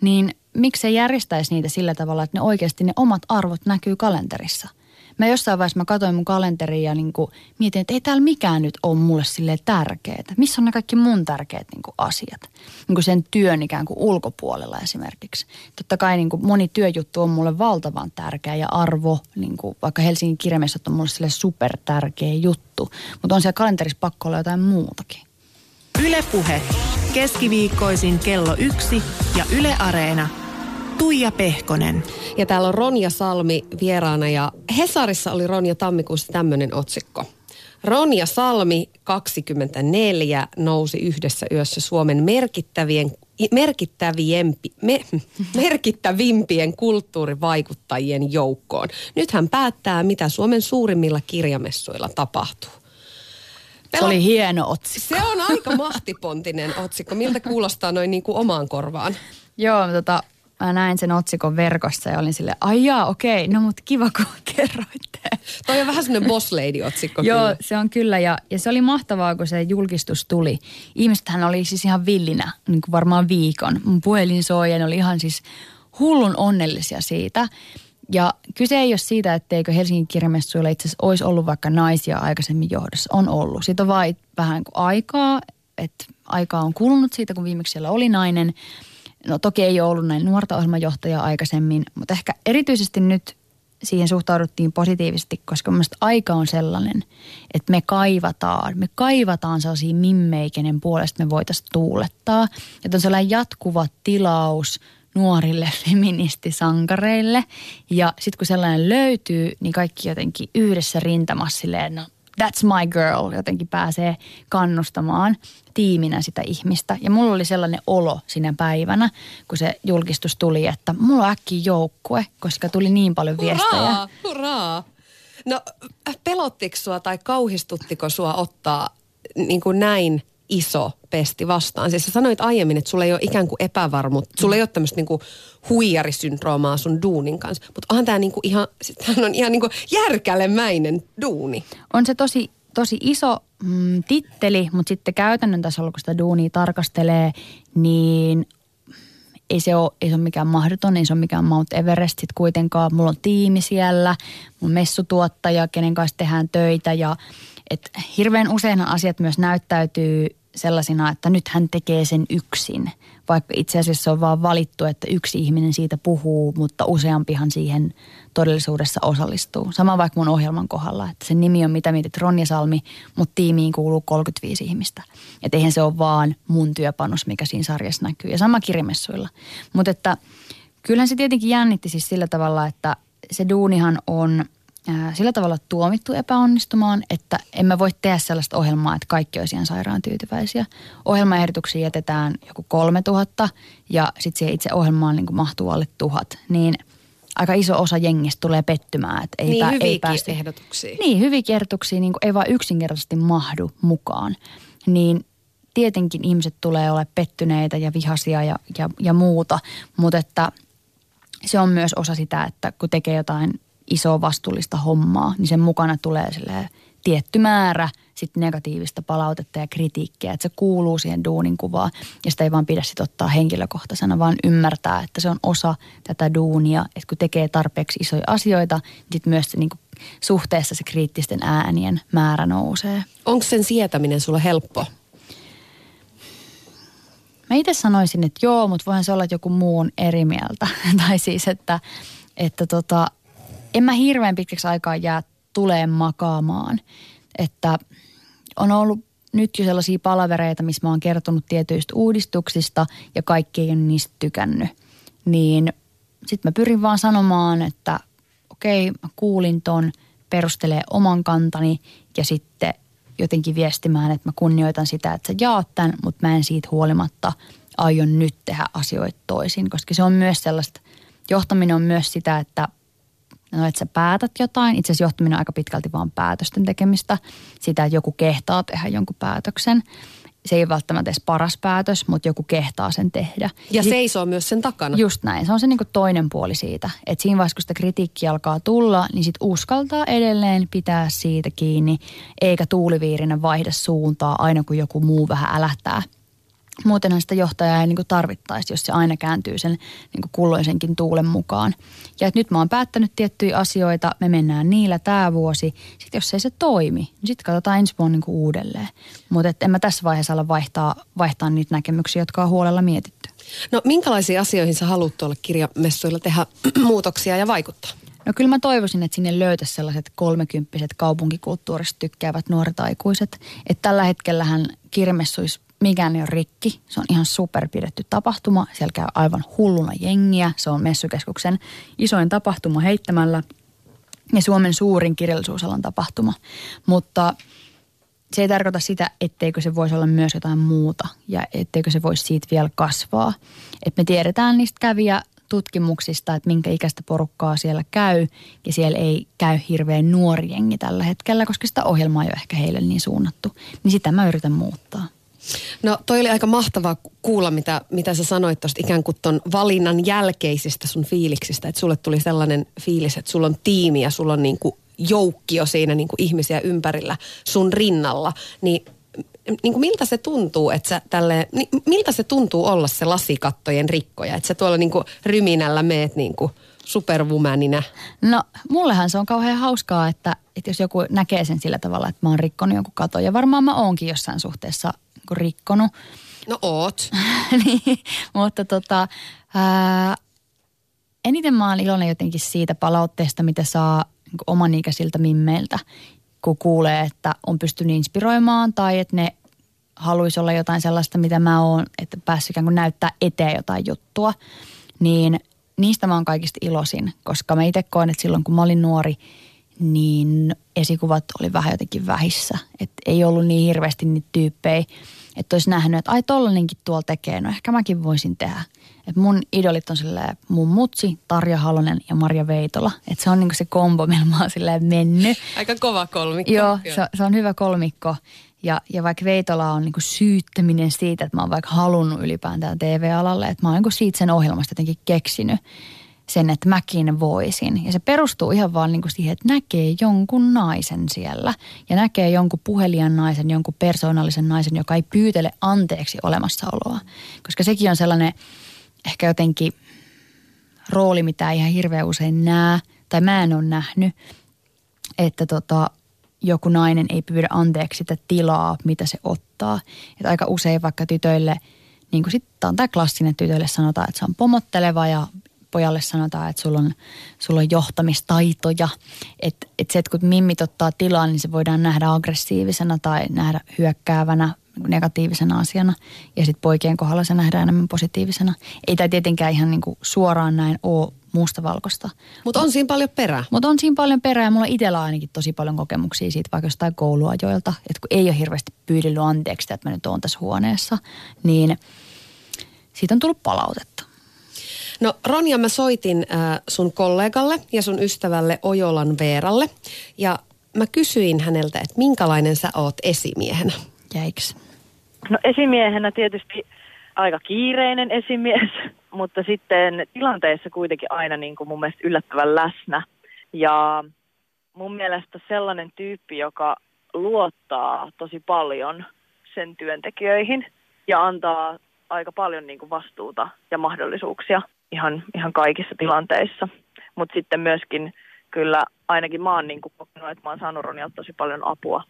niin miksi se järjestäisi niitä sillä tavalla, että ne oikeasti ne omat arvot näkyy kalenterissa? Mä jossain vaiheessa mä katsoin mun kalenteria ja niin kuin mietin, että ei täällä mikään nyt ole mulle silleen tärkeetä. Missä on ne kaikki mun tärkeät niin kuin asiat? Niin kuin sen työn ikään kuin ulkopuolella esimerkiksi. Totta kai niin kuin moni työjuttu on mulle valtavan tärkeä ja arvo, niin kuin vaikka Helsingin kirjamessut on mulle silleen supertärkeä juttu. Mutta on siellä kalenterissa pakko olla jotain muutakin. Yle Puhe. Keskiviikkoisin kello yksi ja Yle Areena. Tuija Pehkonen. Ja täällä on Ronja Salmi vieraana ja Hesarissa oli Ronja tammikuussa tämmöinen otsikko. Ronja Salmi kaksikymmentäneljä nousi yhdessä yössä Suomen merkittävien, merkittäviempi, me, merkittävimpien kulttuurivaikuttajien joukkoon. Nyt hän päättää, mitä Suomen suurimmilla kirjamessuilla tapahtuu. Pela... Se oli hieno otsikko. Se on aika mahtipontinen otsikko. Miltä kuulostaa noin niin kuin omaan korvaan? Joo, tota, mä näin sen otsikon verkossa ja olin silleen, ai jaa, okei, no mut kiva kun kerroitte. Toi on vähän semmoinen boss lady-otsikko. Joo, se on kyllä ja, ja se oli mahtavaa, kun se julkistus tuli. Ihmisethän oli siis ihan villinä, niin kuin varmaan viikon. Mun puhelin soi ja ne oli ihan siis hullun onnellisia siitä. Ja kyse ei ole siitä, etteikö Helsingin kirjamessuilla itse asiassa olisi ollut vaikka naisia aikaisemmin johdossa. On ollut. Siitä on vaan vähän kuin aikaa, että aikaa on kulunut siitä, kun viimeksi siellä oli nainen. No toki ei ole ollut näin nuorta ohjelmajohtajaa aikaisemmin, mutta ehkä erityisesti nyt siihen suhtauduttiin positiivisesti, koska mun mielestä aika on sellainen, että me kaivataan. Me kaivataan sellaisia mimmeikenen puolesta me voitaisiin tuulettaa. Että on sellainen jatkuva tilaus nuorille feministisankareille. Ja sitten kun sellainen löytyy, niin kaikki jotenkin yhdessä rintamassa silleen, no that's my girl, jotenkin pääsee kannustamaan tiiminä sitä ihmistä. Ja mulla oli sellainen olo sinä päivänä, kun se julkistus tuli, että mulla on äkkiä joukkue, koska tuli niin paljon hurraa, viestejä. Hurraa. No pelottiko sua tai kauhistuttiko sua ottaa niin kuin näin iso pesti vastaan? Siis sä sanoit aiemmin, että sulla ei ole ikään kuin epävarmuutta, sulla ei ole tämmöistä niinku huijarisyndroomaa sun duunin kanssa, mutta onhan tämä niinku ihan, tämä on ihan niinku järkälemäinen duuni. On se tosi, tosi iso mm, titteli, mutta sitten käytännön tasolla, kun sitä duunia tarkastelee, niin ei se ole, ei se ole mikään mahdoton, ei se ole mikään Mount Everest sit kuitenkaan. Mulla on tiimi siellä, mun messutuottaja, kenen kanssa tehdään töitä ja et hirveän useinhan asiat myös näyttäytyy sellaisina, että nyt hän tekee sen yksin, vaikka itse asiassa on vaan valittu, että yksi ihminen siitä puhuu, mutta useampihan siihen todellisuudessa osallistuu. Sama vaikka mun ohjelman kohdalla, että sen nimi on Mitä mietit Ronja Salmi, mutta tiimiin kuuluu kolmekymmentäviisi ihmistä. Että eihän se ole vaan mun työpanos, mikä siinä sarjassa näkyy ja sama kirjamessuilla. Mutta että kyllähän se tietenkin jännitti siis sillä tavalla, että se duunihan on sillä tavalla tuomittu epäonnistumaan, että emme voi tehdä sellaista ohjelmaa, että kaikki olisi ihan sairaan tyytyväisiä. Ohjelmaehdotuksia jätetään joku kolme tuhatta ja sitten siihen itse ohjelmaan niin kuin mahtuu alle tuhat. Niin aika iso osa jengistä tulee pettymään. Että ei niin pää, hyviäkin ei päästy, ehdotuksia. Niin, hyviäkin ehdotuksia niin kuin ei vaan yksinkertaisesti mahdu mukaan. Niin tietenkin ihmiset tulee olemaan pettyneitä ja vihaisia ja, ja, ja muuta, mutta että se on myös osa sitä, että kun tekee jotain isoa vastuullista hommaa, niin sen mukana tulee silleen tietty määrä sit negatiivista palautetta ja kritiikkiä, että se kuuluu siihen duunin kuvaan ja sitä ei vaan pidä sit ottaa henkilökohtaisena, vaan ymmärtää, että se on osa tätä duunia, että kun tekee tarpeeksi isoja asioita, niin sit myös se niinku suhteessa se kriittisten äänien määrä nousee. Onko sen sietäminen sulla helppo? Mä itse sanoisin, että joo, mutta voihan se olla joku muun eri mieltä. tai siis, että, että tota, en mä hirveän pitkäksi aikaa jää tuleen makaamaan. Että on ollut nyt jo sellaisia palavereita, missä mä oon kertonut tietyistä uudistuksista ja kaikki ei ole niistä tykännyt. Niin sit mä pyrin vaan sanomaan, että okei, mä kuulin ton, perustelee oman kantani ja sitten jotenkin viestimään, että mä kunnioitan sitä, että sä jaat tämän, mutta mä en siitä huolimatta aion nyt tehdä asioita toisin, koska se on myös sellaista, johtaminen on myös sitä, että, no, että sä päätät jotain. Itse asiassa johtaminen on aika pitkälti vaan päätösten tekemistä, sitä, että joku kehtaa tehdä jonkun päätöksen. Se ei ole välttämättä edes paras päätös, mutta joku kehtaa sen tehdä. Ja seisoo myös sen takana. Just näin. Se on se niin kuin toinen puoli siitä. Että siinä vaiheessa, kun sitä kritiikkiä alkaa tulla, niin sit uskaltaa edelleen pitää siitä kiinni, eikä tuuliviirinä vaihda suuntaa aina, kun joku muu vähän älähtää. Muutenhan sitä johtajaa ei niin kuin tarvittaisi, jos se aina kääntyy sen niin kuin kulloisenkin tuulen mukaan. Ja että nyt mä oon päättänyt tiettyjä asioita, me mennään niillä tää vuosi. Sitten jos ei se toimi, niin sitten katsotaan ensi vuonna niin kuin uudelleen. Mutta en mä tässä vaiheessa ala vaihtaa, vaihtaa niitä näkemyksiä, jotka on huolella mietitty. No minkälaisiin asioihin sä haluat tuolla kirjamessuilla tehdä muutoksia ja vaikuttaa? No kyllä mä toivoisin, että sinne löytäisi sellaiset kolmekymppiset kaupunkikulttuurista tykkäävät nuoret aikuiset. Että tällä hetkellähän kirjamessuissa mikään ei ole rikki. Se on ihan super pidetty tapahtuma. Siellä käy aivan hulluna jengiä. Se on messukeskuksen isoin tapahtuma heittämällä ja Suomen suurin kirjallisuusalan tapahtuma. Mutta se ei tarkoita sitä, etteikö se voisi olla myös jotain muuta ja etteikö se voisi siitä vielä kasvaa. Et me tiedetään niistä kävijä tutkimuksista, että minkä ikäistä porukkaa siellä käy ja siellä ei käy hirveän nuori jengi tällä hetkellä, koska sitä ohjelmaa ei ole ehkä heille niin suunnattu. Niin sitä mä yritän muuttaa. No toi oli aika mahtavaa kuulla, mitä, mitä sä sanoit tuosta ikään kuin ton valinnan jälkeisistä sun fiiliksistä. Että sulle tuli sellainen fiilis, että sulla on tiimi ja sulla on niin kuin joukkio siinä niin kuin ihmisiä ympärillä sun rinnalla. Niin, niin kuin miltä se tuntuu, että sä tälleen, niin miltä se tuntuu olla se lasikattojen rikkoja? Että sä tuolla niin kuin ryminällä meet niin kuin superwomanina. No mullehan se on kauhean hauskaa, että, että jos joku näkee sen sillä tavalla, että mä oon rikkonut jonkun katon. Ja varmaan mä oonkin jossain suhteessa rikkonut. No oot. niin, mutta tota, ää, eniten mä oon iloinen jotenkin siitä palautteesta, mitä saa niin oman ikäisiltä mimmeiltä, kun kuulee, että on pystynyt inspiroimaan tai että ne haluaisi olla jotain sellaista, mitä mä oon, että päässyt ikään kuin näyttää eteen jotain juttua. Niin niistä mä oon kaikista iloisin, koska mä itse koen, että silloin kun mä olin nuori, niin esikuvat oli vähän jotenkin vähissä. Et ei ollut niin hirveästi niitä tyyppejä, että olisi nähnyt, että ai tollanenkin tuolla tekee, no ehkä mäkin voisin tehdä. Et mun idolit on silleen mun mutsi, Tarja Halonen ja Marja Veitola. Et se on niinku se kombo, millä mä oon silleen mennyt. Aika kova kolmikko. Joo, se, se on hyvä kolmikko. Ja, ja vaikka Veitola on niinku syyttäminen siitä, että mä oon vaikka halunnut ylipäätään T V-alalle, että mä oon niinku siitä sen ohjelmasta jotenkin keksinyt sen, että mäkin voisin. Ja se perustuu ihan vaan niin kuin siihen, että näkee jonkun naisen siellä. Ja näkee jonkun puhelijan naisen, jonkun persoonallisen naisen, joka ei pyytele anteeksi olemassaoloa. Koska sekin on sellainen ehkä jotenkin rooli, mitä ihan hirveän usein näe, tai mä en ole nähnyt, että tota, joku nainen ei pyydä anteeksi sitä tilaa, mitä se ottaa. Että aika usein vaikka tytöille, niin kuin sitten on tämä klassinen, tytöille sanotaan, että se on pomotteleva ja pojalle sanotaan, että sulla on, sulla on johtamistaitoja. Että et se, että kun mimmit ottaa tilaa, niin se voidaan nähdä aggressiivisena tai nähdä hyökkäävänä negatiivisena asiana ja sitten poikien kohdalla se nähdään enemmän positiivisena. Ei tämä tietenkään ihan niin kuin suoraan näin ole mustavalkoista. Mutta on siinä paljon perää. Mutta on siinä paljon perää ja mulla itsellä on ainakin tosi paljon kokemuksia siitä vaikka jostain kouluajoilta, että kun ei ole hirveästi pyydellyt anteeksi, että mä nyt oon tässä huoneessa, niin siitä on tullut palautetta. No Ronja, mä soitin äh, sun kollegalle ja sun ystävälle Ojolan Veeralle ja mä kysyin häneltä, että minkälainen sä oot esimiehenä? Jäiks? No esimiehenä tietysti aika kiireinen esimies, mutta sitten tilanteessa kuitenkin aina niin kuin mun mielestä yllättävän läsnä. Ja mun mielestä sellainen tyyppi, joka luottaa tosi paljon sen työntekijöihin ja antaa aika paljon niin kuin vastuuta ja mahdollisuuksia ihan, ihan kaikissa tilanteissa. Mutta sitten myöskin kyllä ainakin mä oon niin kuin kokenut, että mä oon saanut Ronjalta tosi paljon apua,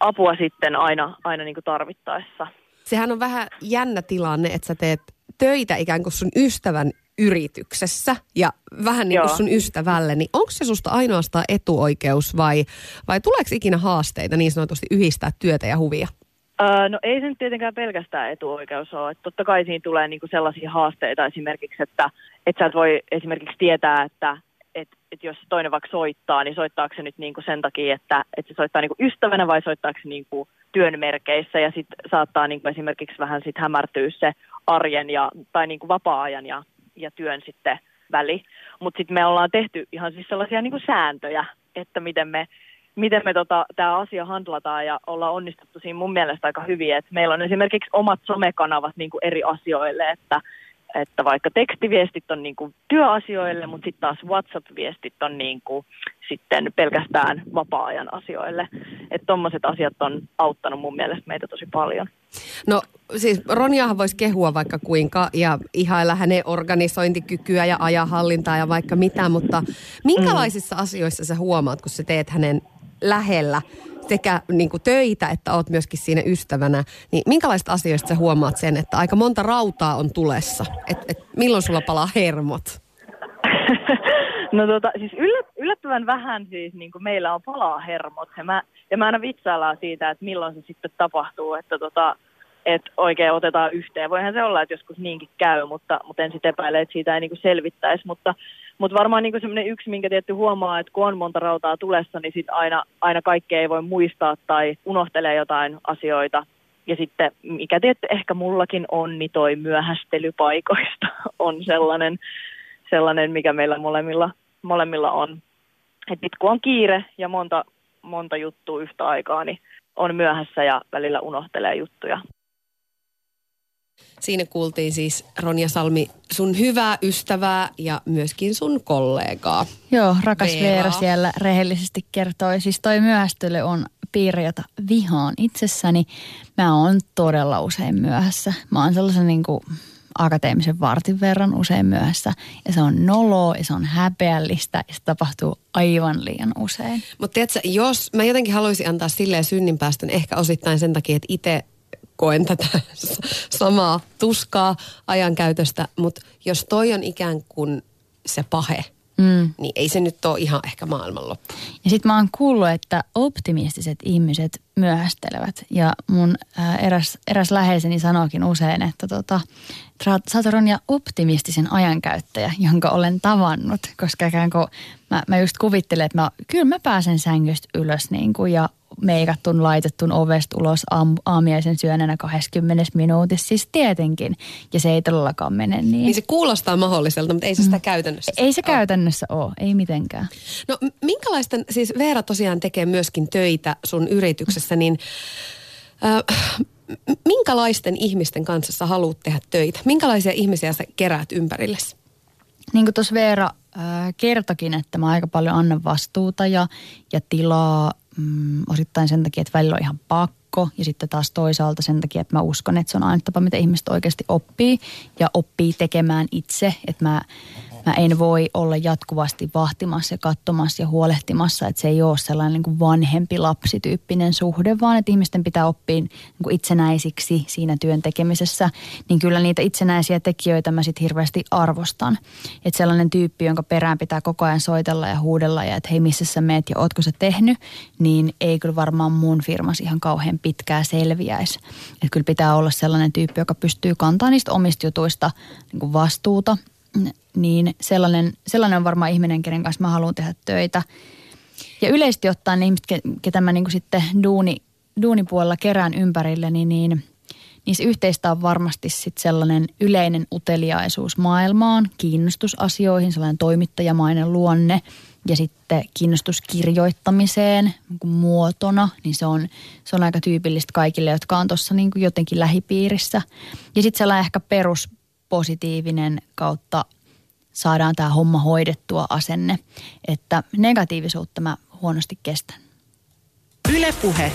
apua sitten aina, aina niin kuin tarvittaessa. Sehän on vähän jännä tilanne, että sä teet töitä ikään kuin sun ystävän yrityksessä ja vähän niin kuin Joo. sun ystävälle, niin onko se susta ainoastaan etuoikeus vai, vai tuleeko ikinä haasteita niin sanotusti yhdistää työtä ja huvia? Öö, no ei se nyt tietenkään pelkästään etuoikeus ole. Että totta kai siinä tulee niinku sellaisia haasteita esimerkiksi, että et sä et voi esimerkiksi tietää, että et, et jos toinen vaikka soittaa, niin soittaako se nyt niinku sen takia, että et se soittaa niinku ystävänä vai soittaako se niinku työn merkeissä ja sitten saattaa niinku esimerkiksi vähän sit hämärtyä se arjen ja, tai niinku vapaa-ajan ja, ja työn sitten väli. Mutta sitten me ollaan tehty ihan siis sellaisia niinku sääntöjä, että miten me, miten me tota, tämä asia handlataan ja ollaan onnistuttu siinä mun mielestä aika hyvin. Et meillä on esimerkiksi omat somekanavat niinku eri asioille, että, että vaikka tekstiviestit on niinku työasioille, mutta sitten taas WhatsApp-viestit on niinku sitten pelkästään vapaa-ajan asioille. Että tommoset asiat on auttanut mun mielestä meitä tosi paljon. No siis Ronjaahan voisi kehua vaikka kuinka ja ihailla hänen organisointikykyä ja ajanhallintaa ja vaikka mitä, mutta minkälaisissa mm. asioissa sä huomaat, kun sä teet hänen lähellä sekä niin kuin töitä, että oot myöskin siinä ystävänä, niin minkälaisista asioista sä huomaat sen, että aika monta rautaa on tulessa? Et, et milloin sulla palaa hermot? No tota, siis yllättävän vähän siis niin kuin meillä on palaa hermot. Ja mä, ja mä aina vitsaillaan siitä, että milloin se sitten tapahtuu, että tota, et oikein otetaan yhteen. Voihan se olla, että joskus niinkin käy, mutta, mutta en sitten epäile, että siitä ei niin kuin selvittäisi. Mutta, mutta varmaan niin kuin sellainen yksi, minkä tietty huomaa, että kun on monta rautaa tulessa, niin sit aina, aina kaikkea ei voi muistaa tai unohtelee jotain asioita. Ja sitten, mikä tietty ehkä mullakin on, niin toi myöhästelypaikoista on sellainen... sellainen, mikä meillä molemmilla, molemmilla on. Että kun on kiire ja monta, monta juttua yhtä aikaa, niin on myöhässä ja välillä unohtelee juttuja. Siinä kuultiin siis, Ronja Salmi, sun hyvää ystävää ja myöskin sun kollegaa. Joo, rakas Veera siellä rehellisesti kertoi. Siis toi myöhästely on piirre, jota vihaan itsessäni. Mä oon todella usein myöhässä. Mä oon sellaisen niinku... akateemisen vartin verran usein myöhässä. Ja se on noloa ja se on häpeällistä ja se tapahtuu aivan liian usein. Mutta tiedätkö, jos mä jotenkin haluaisin antaa silleen synninpäästön ehkä osittain sen takia, että itse koen tätä samaa tuskaa ajankäytöstä, mutta jos toi on ikään kuin se pahe, mm. niin ei se nyt ole ihan ehkä maailmanloppu. Ja sit mä oon kuullut, että optimistiset ihmiset myöhästelevät. Ja mun ää, eräs, eräs läheiseni sanookin usein, että tota, sä oot Ronja optimistisen ajankäyttäjä, jonka olen tavannut. Koska ikään kuin mä, mä just kuvittelen, että mä, kyllä mä pääsen sängystä ylös niin kuin, ja meikattun, laitettun ovesta ulos aam, aamiaisen syönenä kaksikymmentä minuutissa. Siis tietenkin. Ja se ei todellakaan mene niin. Niin se kuulostaa mahdolliselta, mutta ei se sitä mm. käytännössä Ei se ole. käytännössä ole, ei mitenkään. No minkälaisten, siis Veera tosiaan tekee myöskin töitä sun yrityksessä, niin äh, minkälaisten ihmisten kanssa sä haluat tehdä töitä? Minkälaisia ihmisiä sä keräät ympärillesi? Niin kuin tuossa Veera äh, kertokin, että mä aika paljon annan vastuuta ja, ja tilaa mm, osittain sen takia, että välillä on ihan pakko ja sitten taas toisaalta sen takia, että mä uskon, että se on aina tapa, mitä ihmiset oikeasti oppii ja oppii tekemään itse, että mä... Mä en voi olla jatkuvasti vahtimassa ja katsomassa ja huolehtimassa, että se ei ole sellainen niin kuin vanhempi lapsityyppinen suhde, vaan että ihmisten pitää oppia niin kuin itsenäisiksi siinä työn tekemisessä. Niin kyllä niitä itsenäisiä tekijöitä mä sit hirveästi arvostan. Että sellainen tyyppi, jonka perään pitää koko ajan soitella ja huudella ja että hei, missä sä meet ja ootko sä tehnyt, niin ei kyllä varmaan mun firmassa ihan kauhean pitkää selviäisi. Että kyllä pitää olla sellainen tyyppi, joka pystyy kantamaan niistä omista jutuista niin kuin vastuuta. Niin sellainen, sellainen on varmaan ihminen, kenen kanssa mä haluan tehdä töitä. Ja yleisesti ottaen ne ihmiset, ketä mä niin kuin sitten duuni, duunipuolella kerään ympärilleni, niin niissä yhteistä on varmasti sitten sellainen yleinen uteliaisuus maailmaan, kiinnostus asioihin, sellainen toimittajamainen luonne ja sitten kiinnostus kirjoittamiseen muotona, niin se on, se on aika tyypillistä kaikille, jotka on tuossa niin kuin jotenkin lähipiirissä. Ja sitten sellainen ehkä perus positiivinen kautta saadaan tämä homma hoidettua asenne, että negatiivisuutta mä huonosti kestän. Yle Puhe.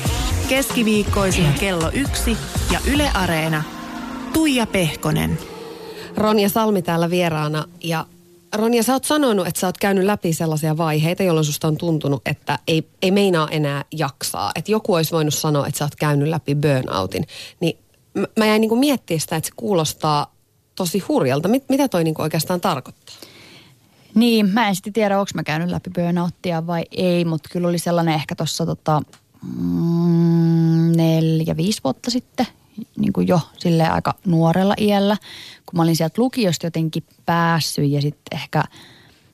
Keskiviikkoisin kello yksi ja Yle Areena. Tuija Pehkonen. Ronja Salmi täällä vieraana. Ja Ronja, sä oot sanonut, että sä oot käynyt läpi sellaisia vaiheita, jolloin susta on tuntunut, että ei, ei meinaa enää jaksaa. Että joku olisi voinut sanoa, että sä oot käynyt läpi burnoutin. Niin mä jäin niinku miettimään sitä, että se kuulostaa tosi hurjalta. Mit, mitä toi niinku oikeastaan tarkoittaa? Niin, mä en sitten tiedä, onko mä käynyt läpi burnouttia vai ei, mutta kyllä oli sellainen ehkä tuossa tota, mm, neljä, viisi vuotta sitten, niin kuin jo silleen aika nuorella iällä, kun mä olin sieltä lukiosta jotenkin päässyt ja sitten ehkä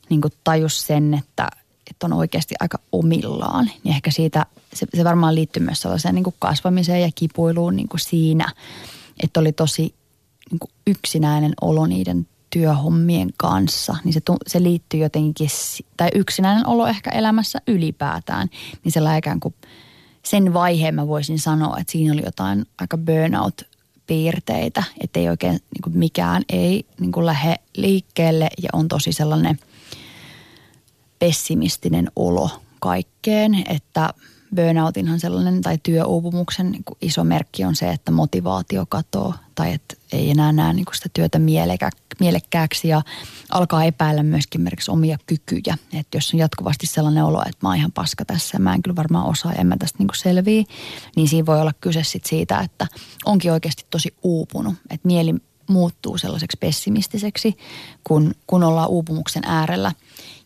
niin kuin tajus sen, että, että on oikeasti aika omillaan. Ja ehkä siitä, se, se varmaan liittyy myös sellaiseen niin kuin kasvamiseen ja kipuiluun niin kuin siinä, että oli tosi niin yksinäinen olo niiden työhommien kanssa, niin se, se liittyy jotenkin, tai yksinäinen olo ehkä elämässä ylipäätään, niin sellainen ikään kuin sen vaiheen mä voisin sanoa, että siinä oli jotain aika burnout-piirteitä, että ei oikein niin kuin mikään ei niin kuin lähde liikkeelle ja on tosi sellainen pessimistinen olo kaikkeen, että burnoutinhan sellainen tai työuupumuksen niin kuin iso merkki on se, että motivaatio katoo tai että ei enää näe niin kuin sitä työtä mielekä- mielekkääksi ja alkaa epäillä myöskin merkiksi omia kykyjä. Että jos on jatkuvasti sellainen olo, että mä oon ihan paska tässä ja mä en kyllä varmaan osaa ja en mä tästä niin kuin selviä, niin siinä voi olla kyse sit siitä, että onkin oikeasti tosi uupunut, että mieli muuttuu sellaiseksi pessimistiseksi, kun, kun ollaan uupumuksen äärellä.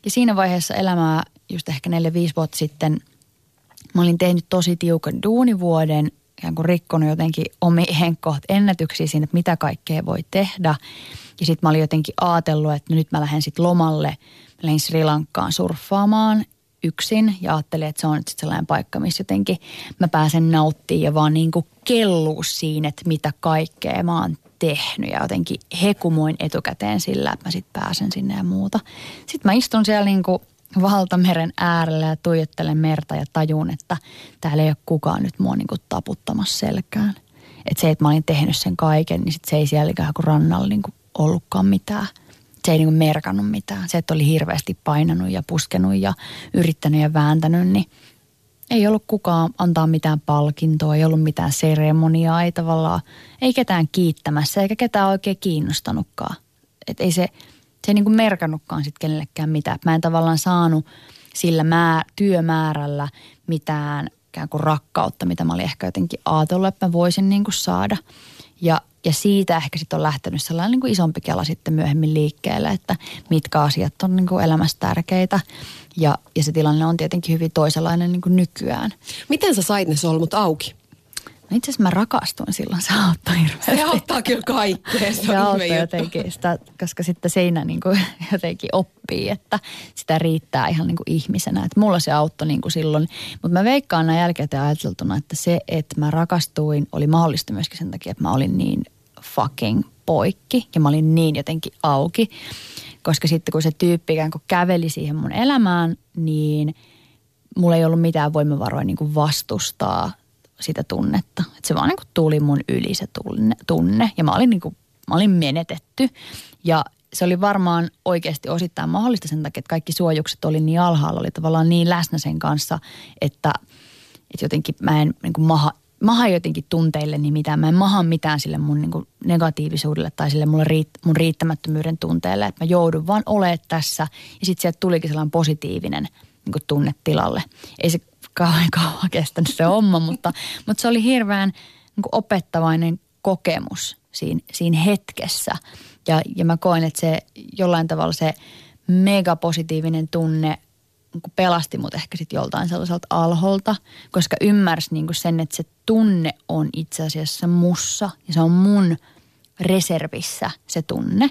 Ja siinä vaiheessa elämää just ehkä neljä viisi vuotta sitten mä olin tehnyt tosi tiukan duunivuoden, ikään kuin rikkonut jotenkin omien kohta ennätyksiä siinä, että mitä kaikkea voi tehdä. Ja sitten mä olin jotenkin ajatellut, että nyt mä lähden sitten lomalle, mä lähdin Sri Lankaan surffaamaan yksin. Ja ajattelin, että se on nyt sitten sellainen paikka, missä jotenkin mä pääsen nauttimaan ja vaan niin kuin kelluu siinä, että mitä kaikkea mä oon tehnyt. Ja jotenkin hekumoin etukäteen sillä, että mä sitten pääsen sinne ja muuta. Sitten mä istun siellä niin kuin valtameren äärellä ja tuijottelen merta ja tajun, että täällä ei ole kukaan nyt mua niin kuin taputtamassa selkään. Että se, että mä olin tehnyt sen kaiken, niin sit se ei siellä ikään kuin rannalla niin kuin ollutkaan mitään. Se ei niin kuin merkannut mitään. Se, että oli hirveästi painanut ja puskenut ja yrittänyt ja vääntänyt, niin ei ollut kukaan antaa mitään palkintoa, ei ollut mitään seremoniaa, ei tavallaan, ei ketään kiittämässä eikä ketään oikein kiinnostanutkaan. Että ei se... Se ei niin kuin merkannutkaan sitten kenellekään mitään. Mä en tavallaan saanut sillä määr, työmäärällä mitään ikään kuin rakkautta, mitä mä olin ehkä jotenkin ajatellut, että mä voisin niin kuin saada. Ja, ja siitä ehkä sitten on lähtenyt sellainen niin kuin isompi kela sitten myöhemmin liikkeelle, että mitkä asiat on niin kuin elämässä tärkeitä. Ja, ja se tilanne on tietenkin hyvin toisenlainen niin kuin nykyään. Miten sä sait ne solmut auki? No itse asiassa mä rakastuin silloin, se auttaa hirveästi. Se auttaa kyllä kaikkea, se, se auttaa jotenkin sitä, koska sitten seinä niin kuin jotenkin oppii, että sitä riittää ihan niin kuin ihmisenä. Että mulla se auttoi niin kuin silloin, mutta mä veikkaan näin jälkeen ajateltuna, että se, että mä rakastuin, oli mahdollista myöskin sen takia, että mä olin niin fucking poikki ja mä olin niin jotenkin auki. Koska sitten kun se tyyppi ikään kuin käveli siihen mun elämään, niin mulla ei ollut mitään voimavaroja niin kuin vastustaa sitä tunnetta. Että se vaan niin kuin tuli mun yli se tunne, tunne. ja mä olin, niin kuin, mä olin menetetty ja se oli varmaan oikeasti osittain mahdollista sen takia, että kaikki suojukset oli niin alhaalla, oli tavallaan niin läsnä sen kanssa, että, että jotenkin mä en niin kuin maha maha jotenkin tunteilleni mitään. Mä en maha mitään sille mun niin kuin negatiivisuudelle tai sille mulle riitt, mun riittämättömyyden tunteelle. Että mä joudun vaan olemaan tässä ja sitten sieltä tulikin sellainen positiivinen niin kuin tunne tilalle. Ei se kauan kauan kestänyt se homma, mutta, mutta se oli hirveän niin kuin opettavainen kokemus siinä, siinä hetkessä. Ja, ja mä koen, että se jollain tavalla se megapositiivinen tunne pelasti mut ehkä sitten joltain sellaiselta alholta, koska ymmärsi niinku sen, että se tunne on itse asiassa mussa ja se on mun reservissä se tunne.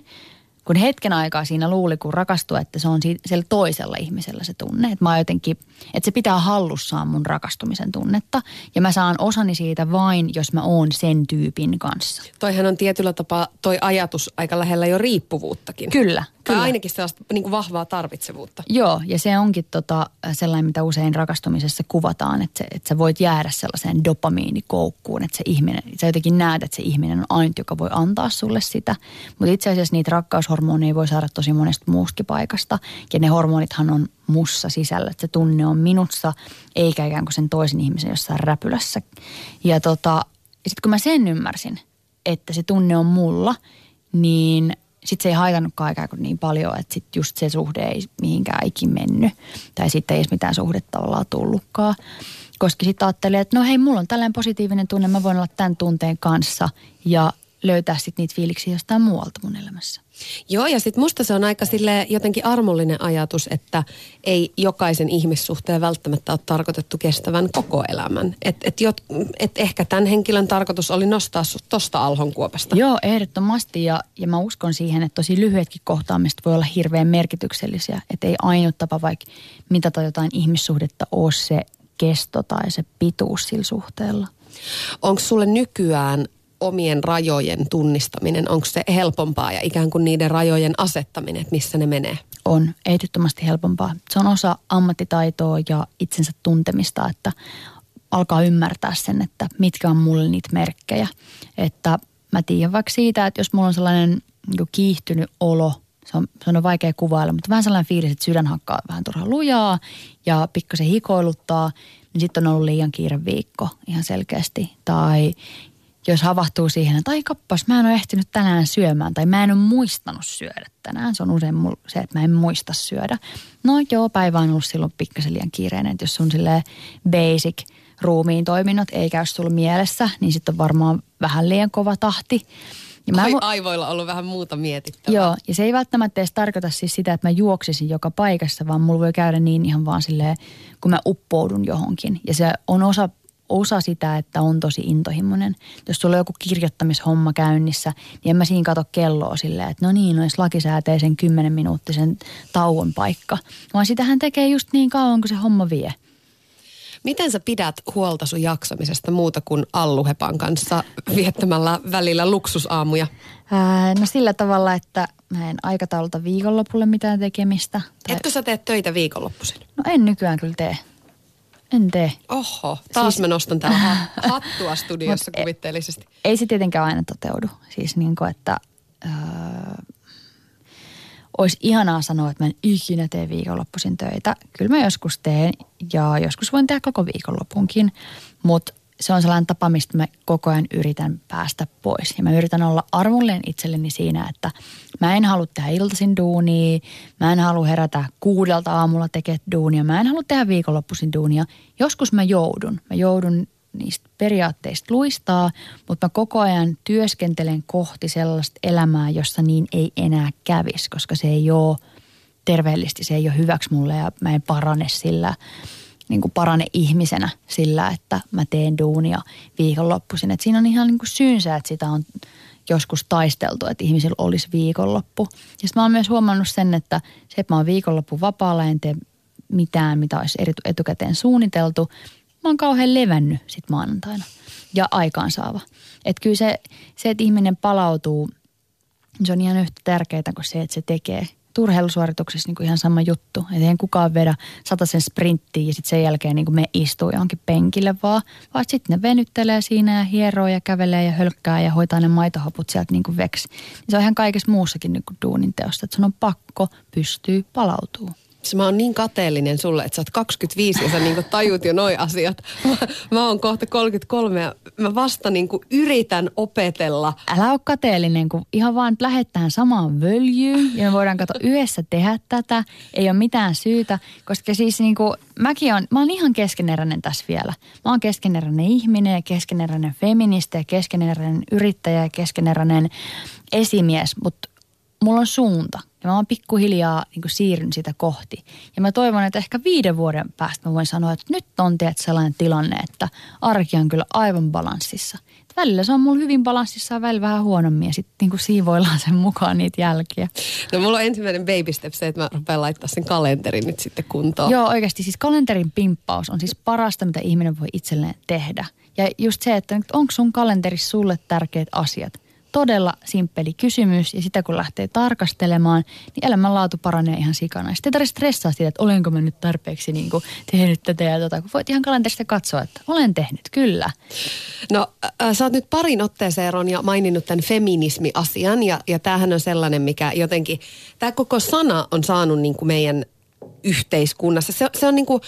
Kun hetken aikaa siinä luuli, kun rakastui, että se on siellä toisella ihmisellä se tunne. Että mä jotenkin, että se pitää hallussaan mun rakastumisen tunnetta. Ja mä saan osani siitä vain, jos mä oon sen tyypin kanssa. Toihan on tietyllä tapaa toi ajatus aika lähellä jo riippuvuuttakin. Kyllä. Tai ainakin sellaista niin kuin vahvaa tarvitsevuutta. Joo, ja se onkin tota, sellainen, mitä usein rakastumisessa kuvataan, että, se, että sä voit jäädä sellaiseen dopamiinikoukkuun, että se ihminen, sä jotenkin näet, että se ihminen on ainut, joka voi antaa sulle sitä. Mutta itse asiassa niitä rakkaushormoneja voi saada tosi monesta muustakin paikasta, ja ne hormonithan on mussa sisällä, että se tunne on minussa, eikä ikään kuin sen toisen ihmisen jossain räpylässä. Ja tota, sitten kun mä sen ymmärsin, että se tunne on mulla, niin sitten se ei haitannutkaan ikään kuin niin paljon, että sitten just se suhde ei mihinkään ikin mennyt. Tai sitten ei edes mitään suhdetta tavallaan tullutkaan. Koska sitten ajattelin, että no hei, mulla on tällainen positiivinen tunne, mä voin olla tämän tunteen kanssa ja löytää sitten niitä fiiliksiä jostain muualta mun elämässä. Joo, ja sitten musta se on aika silleen jotenkin armollinen ajatus, että ei jokaisen ihmissuhteen välttämättä ole tarkoitettu kestävän koko elämän. Että et et ehkä tämän henkilön tarkoitus oli nostaa sut tosta alhonkuopasta. Joo, ehdottomasti, ja, ja mä uskon siihen, että tosi lyhyetkin kohtaamiset voi olla hirveän merkityksellisiä. Että ei ainut tapa vaikka mitata jotain ihmissuhdetta ole se kesto tai se pituus sillä suhteella. Onko sulle nykyään omien rajojen tunnistaminen, onko se helpompaa ja ikään kuin niiden rajojen asettaminen, että missä ne menee? On, ehdottomasti helpompaa. Se on osa ammattitaitoa ja itsensä tuntemista, että alkaa ymmärtää sen, että mitkä on mulle niitä merkkejä. Että mä tiedän vaikka siitä, että jos mulla on sellainen kiihtynyt olo, se on, se on vaikea kuvailla, mutta vähän sellainen fiilis, että sydän hakkaa vähän turhaan lujaa ja pikkasen hikoiluttaa, niin sitten on ollut liian kiire viikko ihan selkeästi. Tai jos havahtuu siihen, että ai kappas, mä en ole ehtinyt tänään syömään tai mä en ole muistanut syödä tänään. Se on usein se, että mä en muista syödä. No joo, päivä on ollut silloin pikkasen liian kiireinen. Että jos sun silleen basic ruumiin toiminnot ei käy sulla mielessä, niin sitten on varmaan vähän liian kova tahti. Ja Ai, mä... aivoilla on ollut vähän muuta mietittävää. Joo, ja se ei välttämättä edes tarkoita siis sitä, että mä juoksisin joka paikassa, vaan mulla voi käydä niin ihan vaan silleen, kun mä uppoudun johonkin. Ja se on osa... Osa sitä, että on tosi intohimoinen. Jos sulla on joku kirjoittamishomma käynnissä, niin en mä siinä kato kelloa silleen, että no niin, olisi lakisääteisen kymmenen minuuttisen tauon paikka. Vaan sitähän tekee just niin kauan, kun se homma vie. Miten sä pidät huolta sun jaksamisesta muuta kuin Alluhepan kanssa viettämällä välillä luksusaamuja? Ää, no sillä tavalla, että mä en aikatauluta viikonlopulle mitään tekemistä. Tai... Etkö sä teet töitä viikonloppuisin? No en nykyään kyllä tee. En tee. Oho, taas siis... mä nostan täällä hattua studiossa kuvitteellisesti. Ei, ei se tietenkään aina toteudu. Siis niin kuin, että öö, olisi ihanaa sanoa, että mä en ikinä tee viikonloppuisin töitä. Kyllä mä joskus teen ja joskus voin tehdä koko viikonlopunkin, mutta se on sellainen tapa, mistä mä koko ajan yritän päästä pois. Ja mä yritän olla armollinen itselleni siinä, että mä en halua tehdä iltaisin duunia, mä en halua herätä kuudelta aamulla tekemään duunia, mä en halua tehdä viikonloppuisin duunia. Joskus mä joudun. Mä joudun niistä periaatteista luistaa, mutta mä koko ajan työskentelen kohti sellaista elämää, jossa niin ei enää kävisi, koska se ei ole terveellistä, se ei ole hyväksi mulle ja mä en parane sillä niin kuin parane ihmisenä sillä, että mä teen duunia viikonloppuisin. Et siinä on ihan niin kuin syynsä, että sitä on joskus taisteltu, että ihmisillä olisi viikonloppu. Ja sitten mä oon myös huomannut sen, että se, että mä oon viikonloppu vapaalla, en tee mitään, mitä olisi etukäteen suunniteltu. Mä oon kauhean levännyt sit maanantaina ja aikaansaava. Että kyllä se, se, että ihminen palautuu, se on ihan yhtä tärkeää kuin se, että se tekee. Urheilusuorituksessa niin ihan sama juttu. Että eihän kukaan vedä sataisen sprinttiin ja sitten sen jälkeen niin me istuu johonkin penkille vaan. Vaan sitten ne venyttelee siinä ja hieroo ja kävelee ja hölkkää ja hoitaa ne maitohaput sieltä niin veksi. Se on ihan kaikessa muussakin niin duunin teossa, että sun on pakko pystyy palautumaan. Mä oon niin kateellinen sulle, että sä oot kaksikymmentäviisi ja sä niinku tajut jo noi asiat. Mä, mä oon kohta kolmekymmentäkolme ja mä vasta niinku yritän opetella. Älä oo kateellinen, kun ihan vaan lähettään samaan völjyyn ja me voidaan katsoa yhdessä tehdä tätä. Ei oo mitään syytä, koska siis niinku mäkin on, mä oon ihan keskeneräinen tässä vielä. Mä oon keskeneräinen ihminen ja keskeneräinen feministi ja keskeneräinen yrittäjä ja keskeneräinen esimies, mutta mulla on suunta. Ja mä vaan pikkuhiljaa niin kuin siirryn sitä kohti. Ja mä toivon, että ehkä viiden vuoden päästä mä voin sanoa, että nyt on tietysti sellainen tilanne, että arki on kyllä aivan balanssissa. Että välillä se on mulla hyvin balanssissa ja välillä vähän huonommin ja sitten niin kuin siivoillaan sen mukaan niitä jälkiä. No mulla on ensimmäinen baby step se, että mä rupean laittaa sen kalenterin nyt sitten kuntoon. Joo, oikeasti siis kalenterin pimppaus on siis parasta, mitä ihminen voi itselleen tehdä. Ja just se, että onko sun kalenterissa sulle tärkeät asiat? Todella simppeli kysymys ja sitä kun lähtee tarkastelemaan, niin elämänlaatu paranee ihan sikana. Sitten ei tarvitse stressaa sitä, että olenko mä nyt tarpeeksi niin kuin tehnyt tätä ja tota, kun voit ihan kalenterista katsoa, että olen tehnyt, kyllä. No äh, sä oot nyt parin otteeseen, Ronja, maininnut tämän feminismiasian ja, ja tämähän on sellainen, mikä jotenkin, tämä koko sana on saanut niin kuin meidän yhteiskunnassa. Se, se on niin kuin...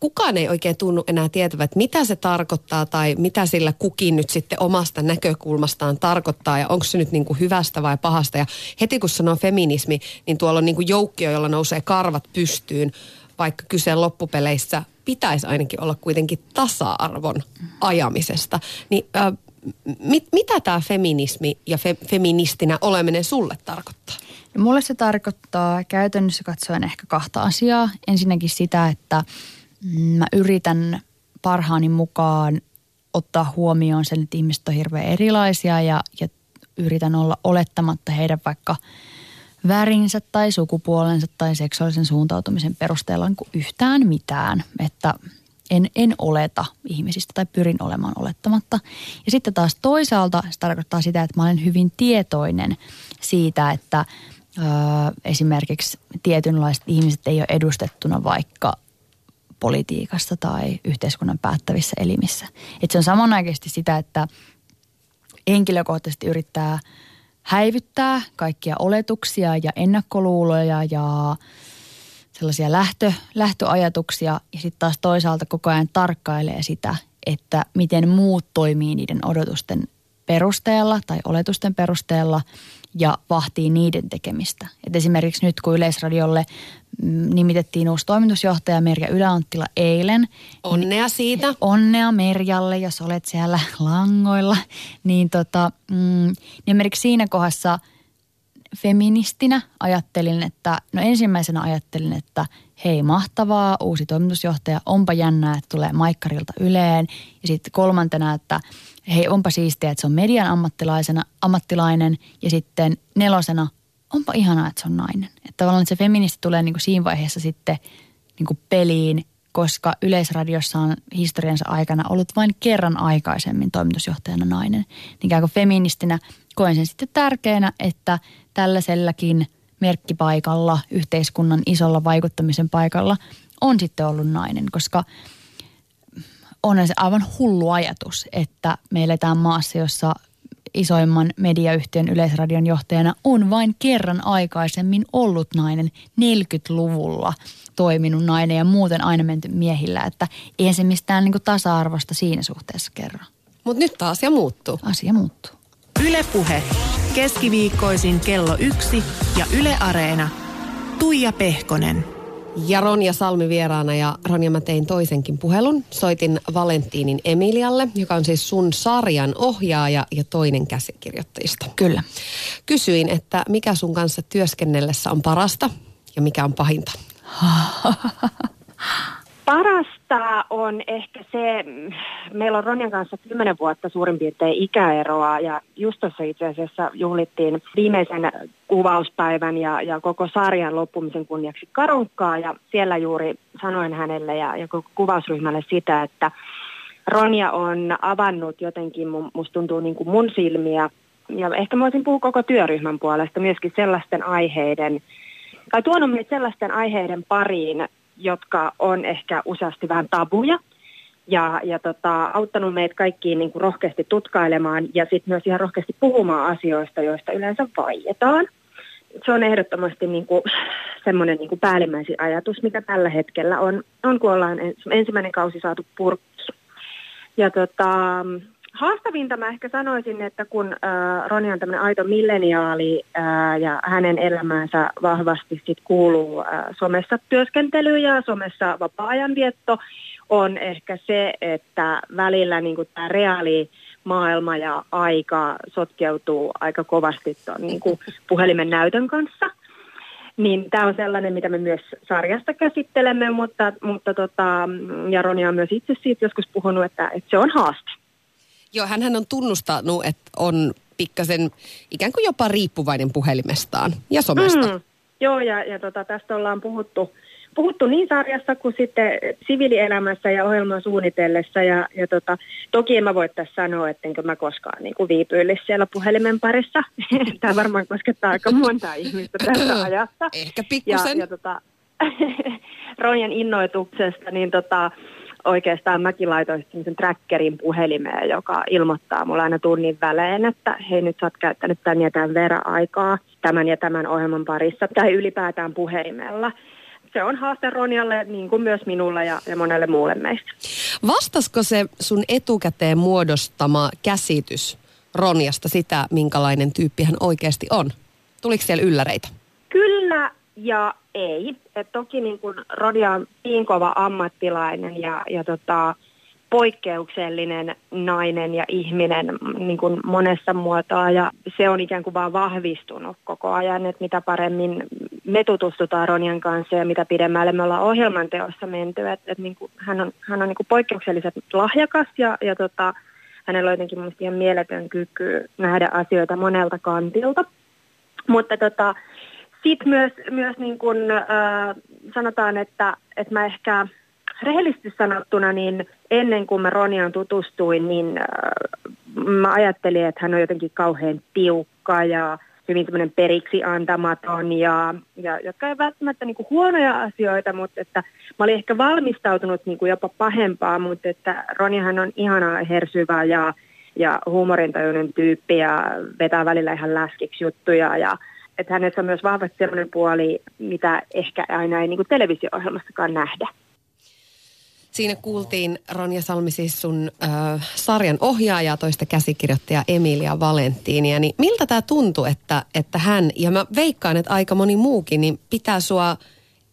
Kukaan ei oikein tunnu enää tietävät, että mitä se tarkoittaa tai mitä sillä kukin nyt sitten omasta näkökulmastaan tarkoittaa ja onko se nyt niin kuin hyvästä vai pahasta. Ja heti kun sanoo feminismi, niin tuolla on niin kuin joukkio, jolla nousee karvat pystyyn, vaikka kyse loppupeleissä pitäisi ainakin olla kuitenkin tasa-arvon ajamisesta. Niin, äh, mit, mitä tämä feminismi ja fe, feministinä oleminen sulle tarkoittaa? No, mulle se tarkoittaa käytännössä katsoen ehkä kahta asiaa. Ensinnäkin sitä, että mä yritän parhaani mukaan ottaa huomioon sen, että ihmiset on hirveän erilaisia ja, ja yritän olla olettamatta heidän vaikka värinsä tai sukupuolensa tai seksuaalisen suuntautumisen perusteella niin kuin yhtään mitään. Että en, en oleta ihmisistä tai pyrin olemaan olettamatta. Ja sitten taas toisaalta se tarkoittaa sitä, että mä olen hyvin tietoinen siitä, että ö, esimerkiksi tietynlaiset ihmiset ei ole edustettuna vaikka politiikasta tai yhteiskunnan päättävissä elimissä. Että se on samanaikaisesti sitä, että henkilökohtaisesti yrittää häivyttää kaikkia oletuksia ja ennakkoluuloja ja sellaisia lähtö, lähtöajatuksia. Ja sitten taas toisaalta koko ajan tarkkailee sitä, että miten muut toimii niiden odotusten perusteella tai oletusten perusteella ja vahtii niiden tekemistä. Et esimerkiksi nyt, kun Yleisradiolle nimitettiin uusi toimitusjohtaja Merja Yläanttila eilen. Onnea siitä. Onnea Merjalle, jos olet siellä langoilla. Niin tota, mm, esimerkiksi siinä kohdassa feministinä ajattelin, että no ensimmäisenä ajattelin, että hei mahtavaa, uusi toimitusjohtaja, onpa jännää, että tulee Maikkarilta Yleen. Ja sitten kolmantena, että hei onpa siistiä, että se on median ammattilaisena, ammattilainen ja sitten nelosena, onpa ihanaa, että se on nainen. Että tavallaan että se feministi tulee niin kuin siinä vaiheessa sitten niin kuin peliin, koska Yleisradiossa on historiansa aikana ollut vain kerran aikaisemmin toimitusjohtajana nainen. Ikään kuin feministinä koen sen sitten tärkeänä, että tällaisellakin merkkipaikalla, yhteiskunnan isolla vaikuttamisen paikalla on sitten ollut nainen, koska on se aivan hullu ajatus, että me eletään maassa, jossa isoimman mediayhtiön Yleisradion johtajana on vain kerran aikaisemmin ollut nainen, neljäkymmentäluvulla toiminut nainen ja muuten aina menty miehillä, että ei se mistään niin kuin tasa-arvosta siinä suhteessa kerro. Mutta nyt tämä asia muuttuu. Asia muuttuu. Yle Puhe. Keskiviikkoisin kello yksi ja Yle Areena. Tuija Pehkonen. Ja Ronja Salmi vieraana ja Ronja mä tein toisenkin puhelun. Soitin Valenttinin Emilialle, joka on siis sun sarjan ohjaaja ja toinen käsikirjoittajista. Kyllä. Kysyin, että mikä sun kanssa työskennellessä on parasta ja mikä on pahinta? Parasta on ehkä se, meillä on Ronjan kanssa kymmenen vuotta suurin piirtein ikäeroa ja just tuossa itse asiassa juhlittiin viimeisen kuvauspäivän ja, ja koko sarjan loppumisen kunniaksi karunkkaa ja siellä juuri sanoin hänelle ja, ja koko kuvausryhmälle sitä, että Ronja on avannut jotenkin, musta tuntuu niin kuin mun silmiä ja ehkä mä voisin puhua koko työryhmän puolesta myöskin sellaisten aiheiden, tai tuonut meitä sellaisten aiheiden pariin, jotka on ehkä useasti vähän tabuja ja, ja tota, auttanut meitä kaikkiin niin kuin rohkeasti tutkailemaan ja sitten myös ihan rohkeasti puhumaan asioista, joista yleensä vaietaan. se on ehdottomasti niin kuin semmoinen niin kuin päällimmäisin ajatus, mitä tällä hetkellä on, on kun ollaan ensimmäinen kausi saatu purkki. Ja tota, haastavinta mä ehkä sanoisin, että kun äh, Ronja on tämmöinen aito milleniaali äh, ja hänen elämäänsä vahvasti sit kuuluu äh, somessa työskentely ja somessa vapaa-ajanvietto, on ehkä se, että välillä niin kuin tämä reaali maailma ja aika sotkeutuu aika kovasti tuon niin kuin puhelimen näytön kanssa. Niin tämä on sellainen, mitä me myös sarjasta käsittelemme, mutta, mutta tota, ja Ronja on myös itse siitä joskus puhunut, että, että se on haaste. Joo, hänhän on tunnustanut, että on pikkasen ikään kuin jopa riippuvainen puhelimestaan ja somesta. Mm, joo, ja, ja tota, tästä ollaan puhuttu. Puhuttu niin sarjassa kuin sitten siviilielämässä ja ohjelman suunnitellessa. Ja, ja tota, toki en mä voi tässä sanoa, ettenkö mä koskaan niin kuin viipyille siellä puhelimen parissa. Tämä varmaan koskettaa aika monta ihmistä tässä ajassa. Ehkä pikkusen. Ja, ja tota, Ronjan innoituksesta, niin tota, oikeastaan mäkin laitoin sen trackerin puhelimeen, joka ilmoittaa mulle aina tunnin välein, että hei, nyt sä oot käyttänyt tämän ja tämän verran aikaa tämän ja tämän ohjelman parissa tai ylipäätään puhelimella. Se on haaste Ronjalle, niin kuin myös minulle ja, ja monelle muulle meistä. Vastasiko se sun etukäteen muodostama käsitys Ronjasta sitä, minkälainen tyyppi hän oikeasti on? Tuliko siellä ylläreitä? Kyllä ja ei. Et toki niin kun Ronja on niin kova ammattilainen ja, ja tota, poikkeuksellinen nainen ja ihminen niin kun monessa muotoa. Ja se on ikään kuin vaan vahvistunut koko ajan, että mitä paremmin me tutustutaan Ronjan kanssa ja mitä pidemmälle me ollaan ohjelman teossa menty. Et, et niin kuin, hän on, hän on niin kuin poikkeuksellisen lahjakas ja, ja tota, hänellä on jotenkin mun mielestä ihan mieletön kyky nähdä asioita monelta kantilta. Mutta tota, sitten myös, myös niin kuin, äh, sanotaan, että et mä ehkä rehellisesti sanottuna niin ennen kuin mä Ronjaan tutustuin, niin äh, mä ajattelin, että hän on jotenkin kauhean tiukka ja hyvin semmoinen periksi antamaton, ja, ja, jotka ei välttämättä niinku huonoja asioita, mutta että mä olin ehkä valmistautunut niinku jopa pahempaa, mutta että Ronjahan on ihanaa hersyvä ja, ja huumorintajuinen tyyppi ja vetää välillä ihan läskiksi juttuja. Ja, että hänessä on myös vahvasti semmoinen puoli, mitä ehkä aina ei niinku televisio-ohjelmassakaan nähdä. Siinä kuultiin Ronja Salmi, siis sun äh, sarjan ohjaajaa, toista käsikirjoittaja Emilia Valenttinia. Niin miltä tämä tuntui, että, että hän, ja mä veikkaan, että aika moni muukin, niin pitää sua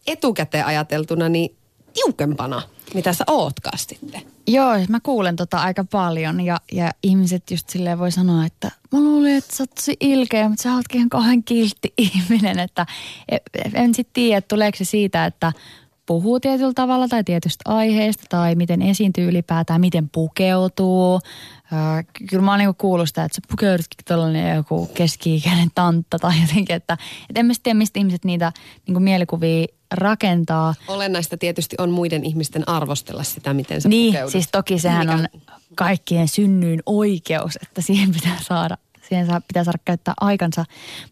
etukäteen ajateltuna niin tiukempana, mitä sä ootkaan sitten? Joo, mä kuulen tota aika paljon ja, ja ihmiset just silleen voi sanoa, että mä luulin, että sä oot tosi ilkeä, mutta sä ootkin ihan kauhean kiltti ihminen. Että en sit tiedä, että tuleeko se siitä, että puhuu tietyllä tavalla tai tietystä aiheesta tai miten esiintyy ylipäätään, miten pukeutuu. Äh, kyllä mä oon niinku kuullut sitä, että sä pukeudutkin tollainen joku keski-ikäinen tantta tai jotenkin, että et en mä tiedä, mistä ihmiset niitä niinku mielikuvia rakentaa. Olennaista tietysti on muiden ihmisten arvostella sitä, miten sä niin, pukeudut. Niin, siis toki sehän Mikä... on kaikkien synnyin oikeus, että siihen pitää saada. Siihen saa, pitää saada käyttää aikansa,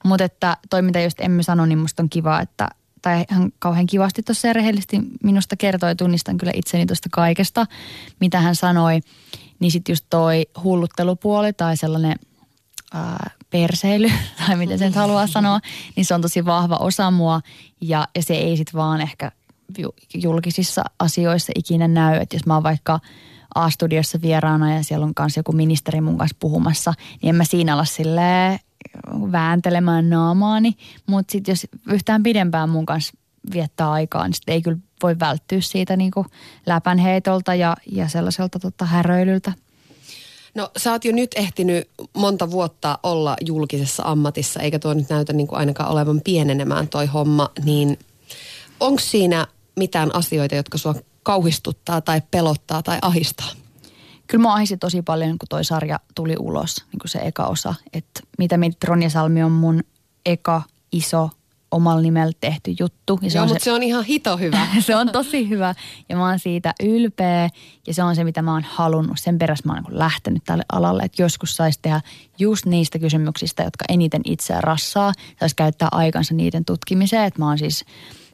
mutta että toi mitä just emme sano, niin musta on kiva, että tai hän kauhean kivasti tuossa ja rehellisesti minusta kertoi, tunnistan kyllä itseni tuosta kaikesta, mitä hän sanoi. Niin sitten just toi hulluttelupuoli tai sellainen ää, perseily, tai miten sen haluaa sanoa, niin se on tosi vahva osa mua. Ja, ja se ei sitten vaan ehkä julkisissa asioissa ikinä näy. Että jos mä oon vaikka A-studiossa vieraana ja siellä on myös joku ministeri mun kanssa puhumassa, niin en mä siinä olla silleen vääntelemään naamaani, mutta sitten jos yhtään pidempään mun kanssa viettää aikaa, niin sitten ei kyllä voi välttyä siitä niinku läpänheitolta ja, ja sellaiselta tota häröilyltä. No sä oot jo nyt ehtinyt monta vuotta olla julkisessa ammatissa, eikä tuo nyt näytä niinku ainakaan olevan pienenemään toi homma, niin onko siinä mitään asioita, jotka sua kauhistuttaa tai pelottaa tai ahistaa? Kyllä mä ahisin tosi paljon, kun toi sarja tuli ulos, niin kuin se eka osa. Että Mitä mietit Ronja Salmi on mun eka iso omalla nimellä tehty juttu. Ja se Joo, on mutta se, se on ihan hito hyvä. Se on tosi hyvä ja mä oon siitä ylpeä ja se on se, mitä mä oon halunnut. Sen perässä mä oon niin lähtenyt tälle alalle, että joskus saisi tehdä just niistä kysymyksistä, jotka eniten itseä rassaa. Saisi käyttää aikansa niiden tutkimiseen, että mä oon siis,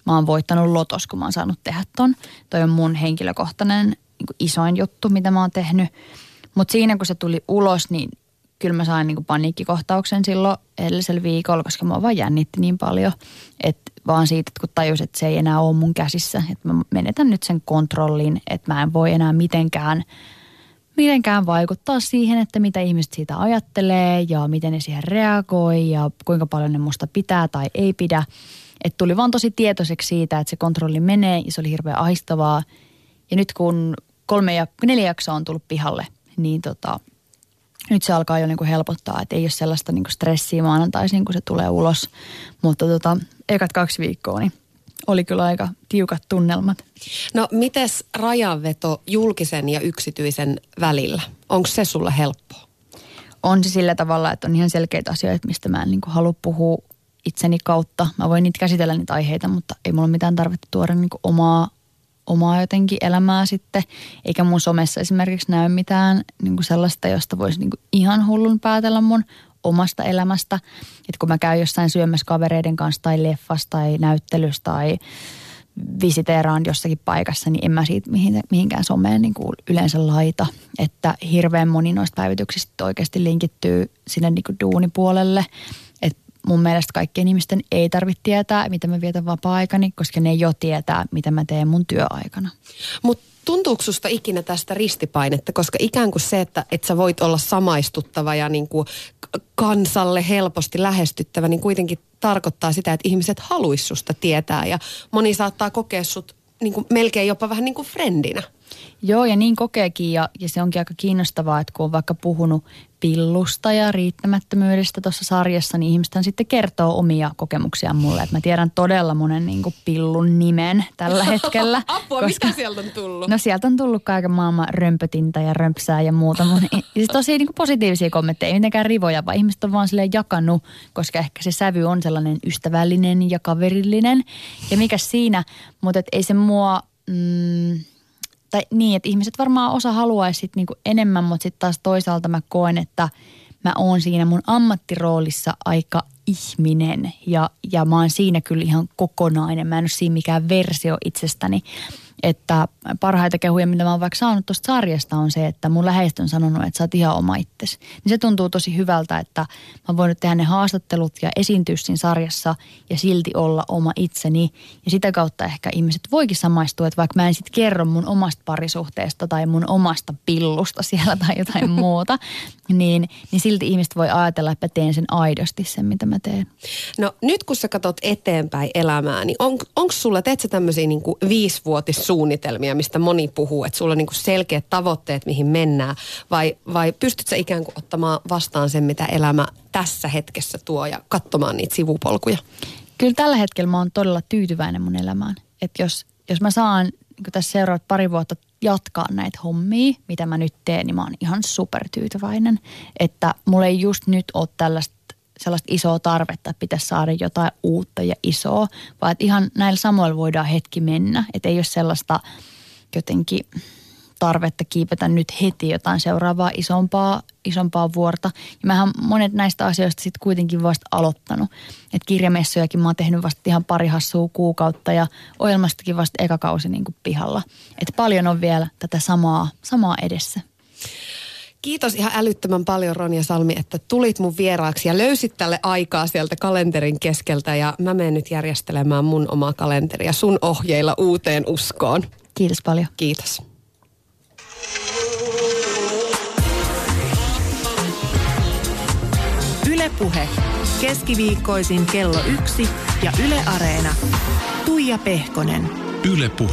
mä oon voittanut lotos, kun mä oon saanut tehdä ton. Toi on mun henkilökohtainen niin kuin isoin juttu, mitä mä oon tehnyt. Mutta siinä, kun se tuli ulos, niin kyllä mä sain niin kuin paniikkikohtauksen silloin edellisellä viikolla, koska mua vaan jännitti niin paljon, että vaan siitä, että kun tajus, että se ei enää ole mun käsissä, että mä menetän nyt sen kontrollin, että mä en voi enää mitenkään, mitenkään vaikuttaa siihen, että mitä ihmiset siitä ajattelee ja miten ne siihen reagoi ja kuinka paljon ne musta pitää tai ei pidä. Että tuli vaan tosi tietoiseksi siitä, että se kontrolli menee ja se oli hirveän ahistavaa. Ja nyt kun kolme ja neljä jaksoa on tullut pihalle, niin tota, nyt se alkaa jo niinku helpottaa, että ei ole sellaista niinku stressiä maanantaisin, kun se tulee ulos. Mutta tota, ekat kaksi viikkoa, niin oli kyllä aika tiukat tunnelmat. No, mites rajanveto julkisen ja yksityisen välillä? Onko se sulla helppoa? On se sillä tavalla, että on ihan selkeitä asioita, mistä mä en niinku halua puhua itseni kautta. Mä voin niitä käsitellä niitä aiheita, mutta ei mulla mitään tarvetta tuoda niinku omaa, omaa jotenkin elämää sitten. Eikä mun somessa esimerkiksi näy mitään niinku sellaista, josta voisi niinku ihan hullun päätellä mun omasta elämästä. Että kun mä käyn jossain syömässä kavereiden kanssa tai leffassa tai näyttelyssä tai visiteeraan jossakin paikassa, niin en mä siitä mihinkään someen niin kuin yleensä laita. Että hirveän moni noista päivityksistä oikeasti linkittyy sinne niin kuin duunipuolelle. Että mun mielestä kaikkien ihmisten ei tarvitse tietää, mitä mä vietän vapaa-aikani, koska ne jo tietää, mitä mä teen mun työaikana. Mut tuntuuko susta ikinä tästä ristipainetta, koska ikään kuin se, että, että sä voit olla samaistuttava ja niin kuin kansalle helposti lähestyttävä, niin kuitenkin tarkoittaa sitä, että ihmiset haluaisi susta tietää ja moni saattaa kokea sut niin kuin melkein jopa vähän niin kuin frendinä. Joo, ja niin kokeekin ja, ja se onkin aika kiinnostavaa, että kun on vaikka puhunut pillusta ja riittämättömyydestä tuossa sarjassa, niin ihmisten sitten kertoo omia kokemuksiaan mulle. Että mä tiedän todella monen niin kuin pillun nimen tällä hetkellä. Apua, koska, mitä sieltä on tullut? No sieltä on tullut kaiken maailman römpötintä ja römpsää ja muuta. Mun, ja siis tosi niin kuin positiivisia kommentteja, ei mitenkään rivoja, vaan ihmiset on vaan silleen jakanut, koska ehkä se sävy on sellainen ystävällinen ja kaverillinen. Ja mikä siinä, mutta ei se mua... Mm, Tai niin, että ihmiset varmaan osa haluaisi sit niinku enemmän, mutta sitten taas toisaalta mä koen, että mä oon siinä mun ammattiroolissa aika ihminen. Ja, ja mä oon siinä kyllä ihan kokonainen. Mä en ole siinä mikään versio itsestäni. Että parhaita kehuja, mitä mä oon vaikka saanut tuosta sarjasta, on se, että mun läheiset on sanonut, että sä oot ihan oma itsesi. Niin se tuntuu tosi hyvältä, että mä voin nyt tehdä ne haastattelut ja esiintyä siinä sarjassa ja silti olla oma itseni. Ja sitä kautta ehkä ihmiset voikin samaistua, että vaikka mä en sit kerro mun omasta parisuhteesta tai mun omasta pillusta siellä tai jotain muuta, niin, niin silti ihmiset voi ajatella, että teen sen aidosti sen, mitä mä teen. No nyt kun sä katsot eteenpäin elämää, niin on, onko sulla, teet sä tämmöisiä niin kuin viisivuotis suunnitelmia, mistä moni puhuu, että sulla on niin kuin selkeät tavoitteet, mihin mennään, vai, vai pystyt sä ikään kuin ottamaan vastaan sen, mitä elämä tässä hetkessä tuo ja katsomaan niitä sivupolkuja? Kyllä tällä hetkellä mä oon todella tyytyväinen mun elämään. Että jos, jos mä saan niin tässä seuraavat pari vuotta jatkaa näitä hommia, mitä mä nyt teen, niin mä oon ihan supertyytyväinen. Että mulla ei just nyt ole tällaista sellaista isoa tarvetta, että pitäisi saada jotain uutta ja isoa, vaan että ihan näillä samoilla voidaan hetki mennä. Että ei ole sellaista jotenkin tarvetta kiipetä nyt heti jotain seuraavaa isompaa, isompaa vuorta. Ja mähän monet näistä asioista sitten kuitenkin vasta aloittanut. Että kirjamessujakin mä oon tehnyt vasta ihan pari hassua kuukautta ja ohjelmastakin vasta eka kausi niin kuin pihalla. Että paljon on vielä tätä samaa, samaa edessä. Kiitos ihan älyttömän paljon, Ronja Salmi, että tulit mun vieraaksi ja löysit tälle aikaa sieltä kalenterin keskeltä ja mä menen nyt järjestelemään mun omaa kalenteria sun ohjeilla uuteen uskoon. Kiitos paljon. Kiitos. Yle Puhe. Keskiviikkoisin kello yksi ja Yle Areena. Tuija Pehkonen. Yle Puhe.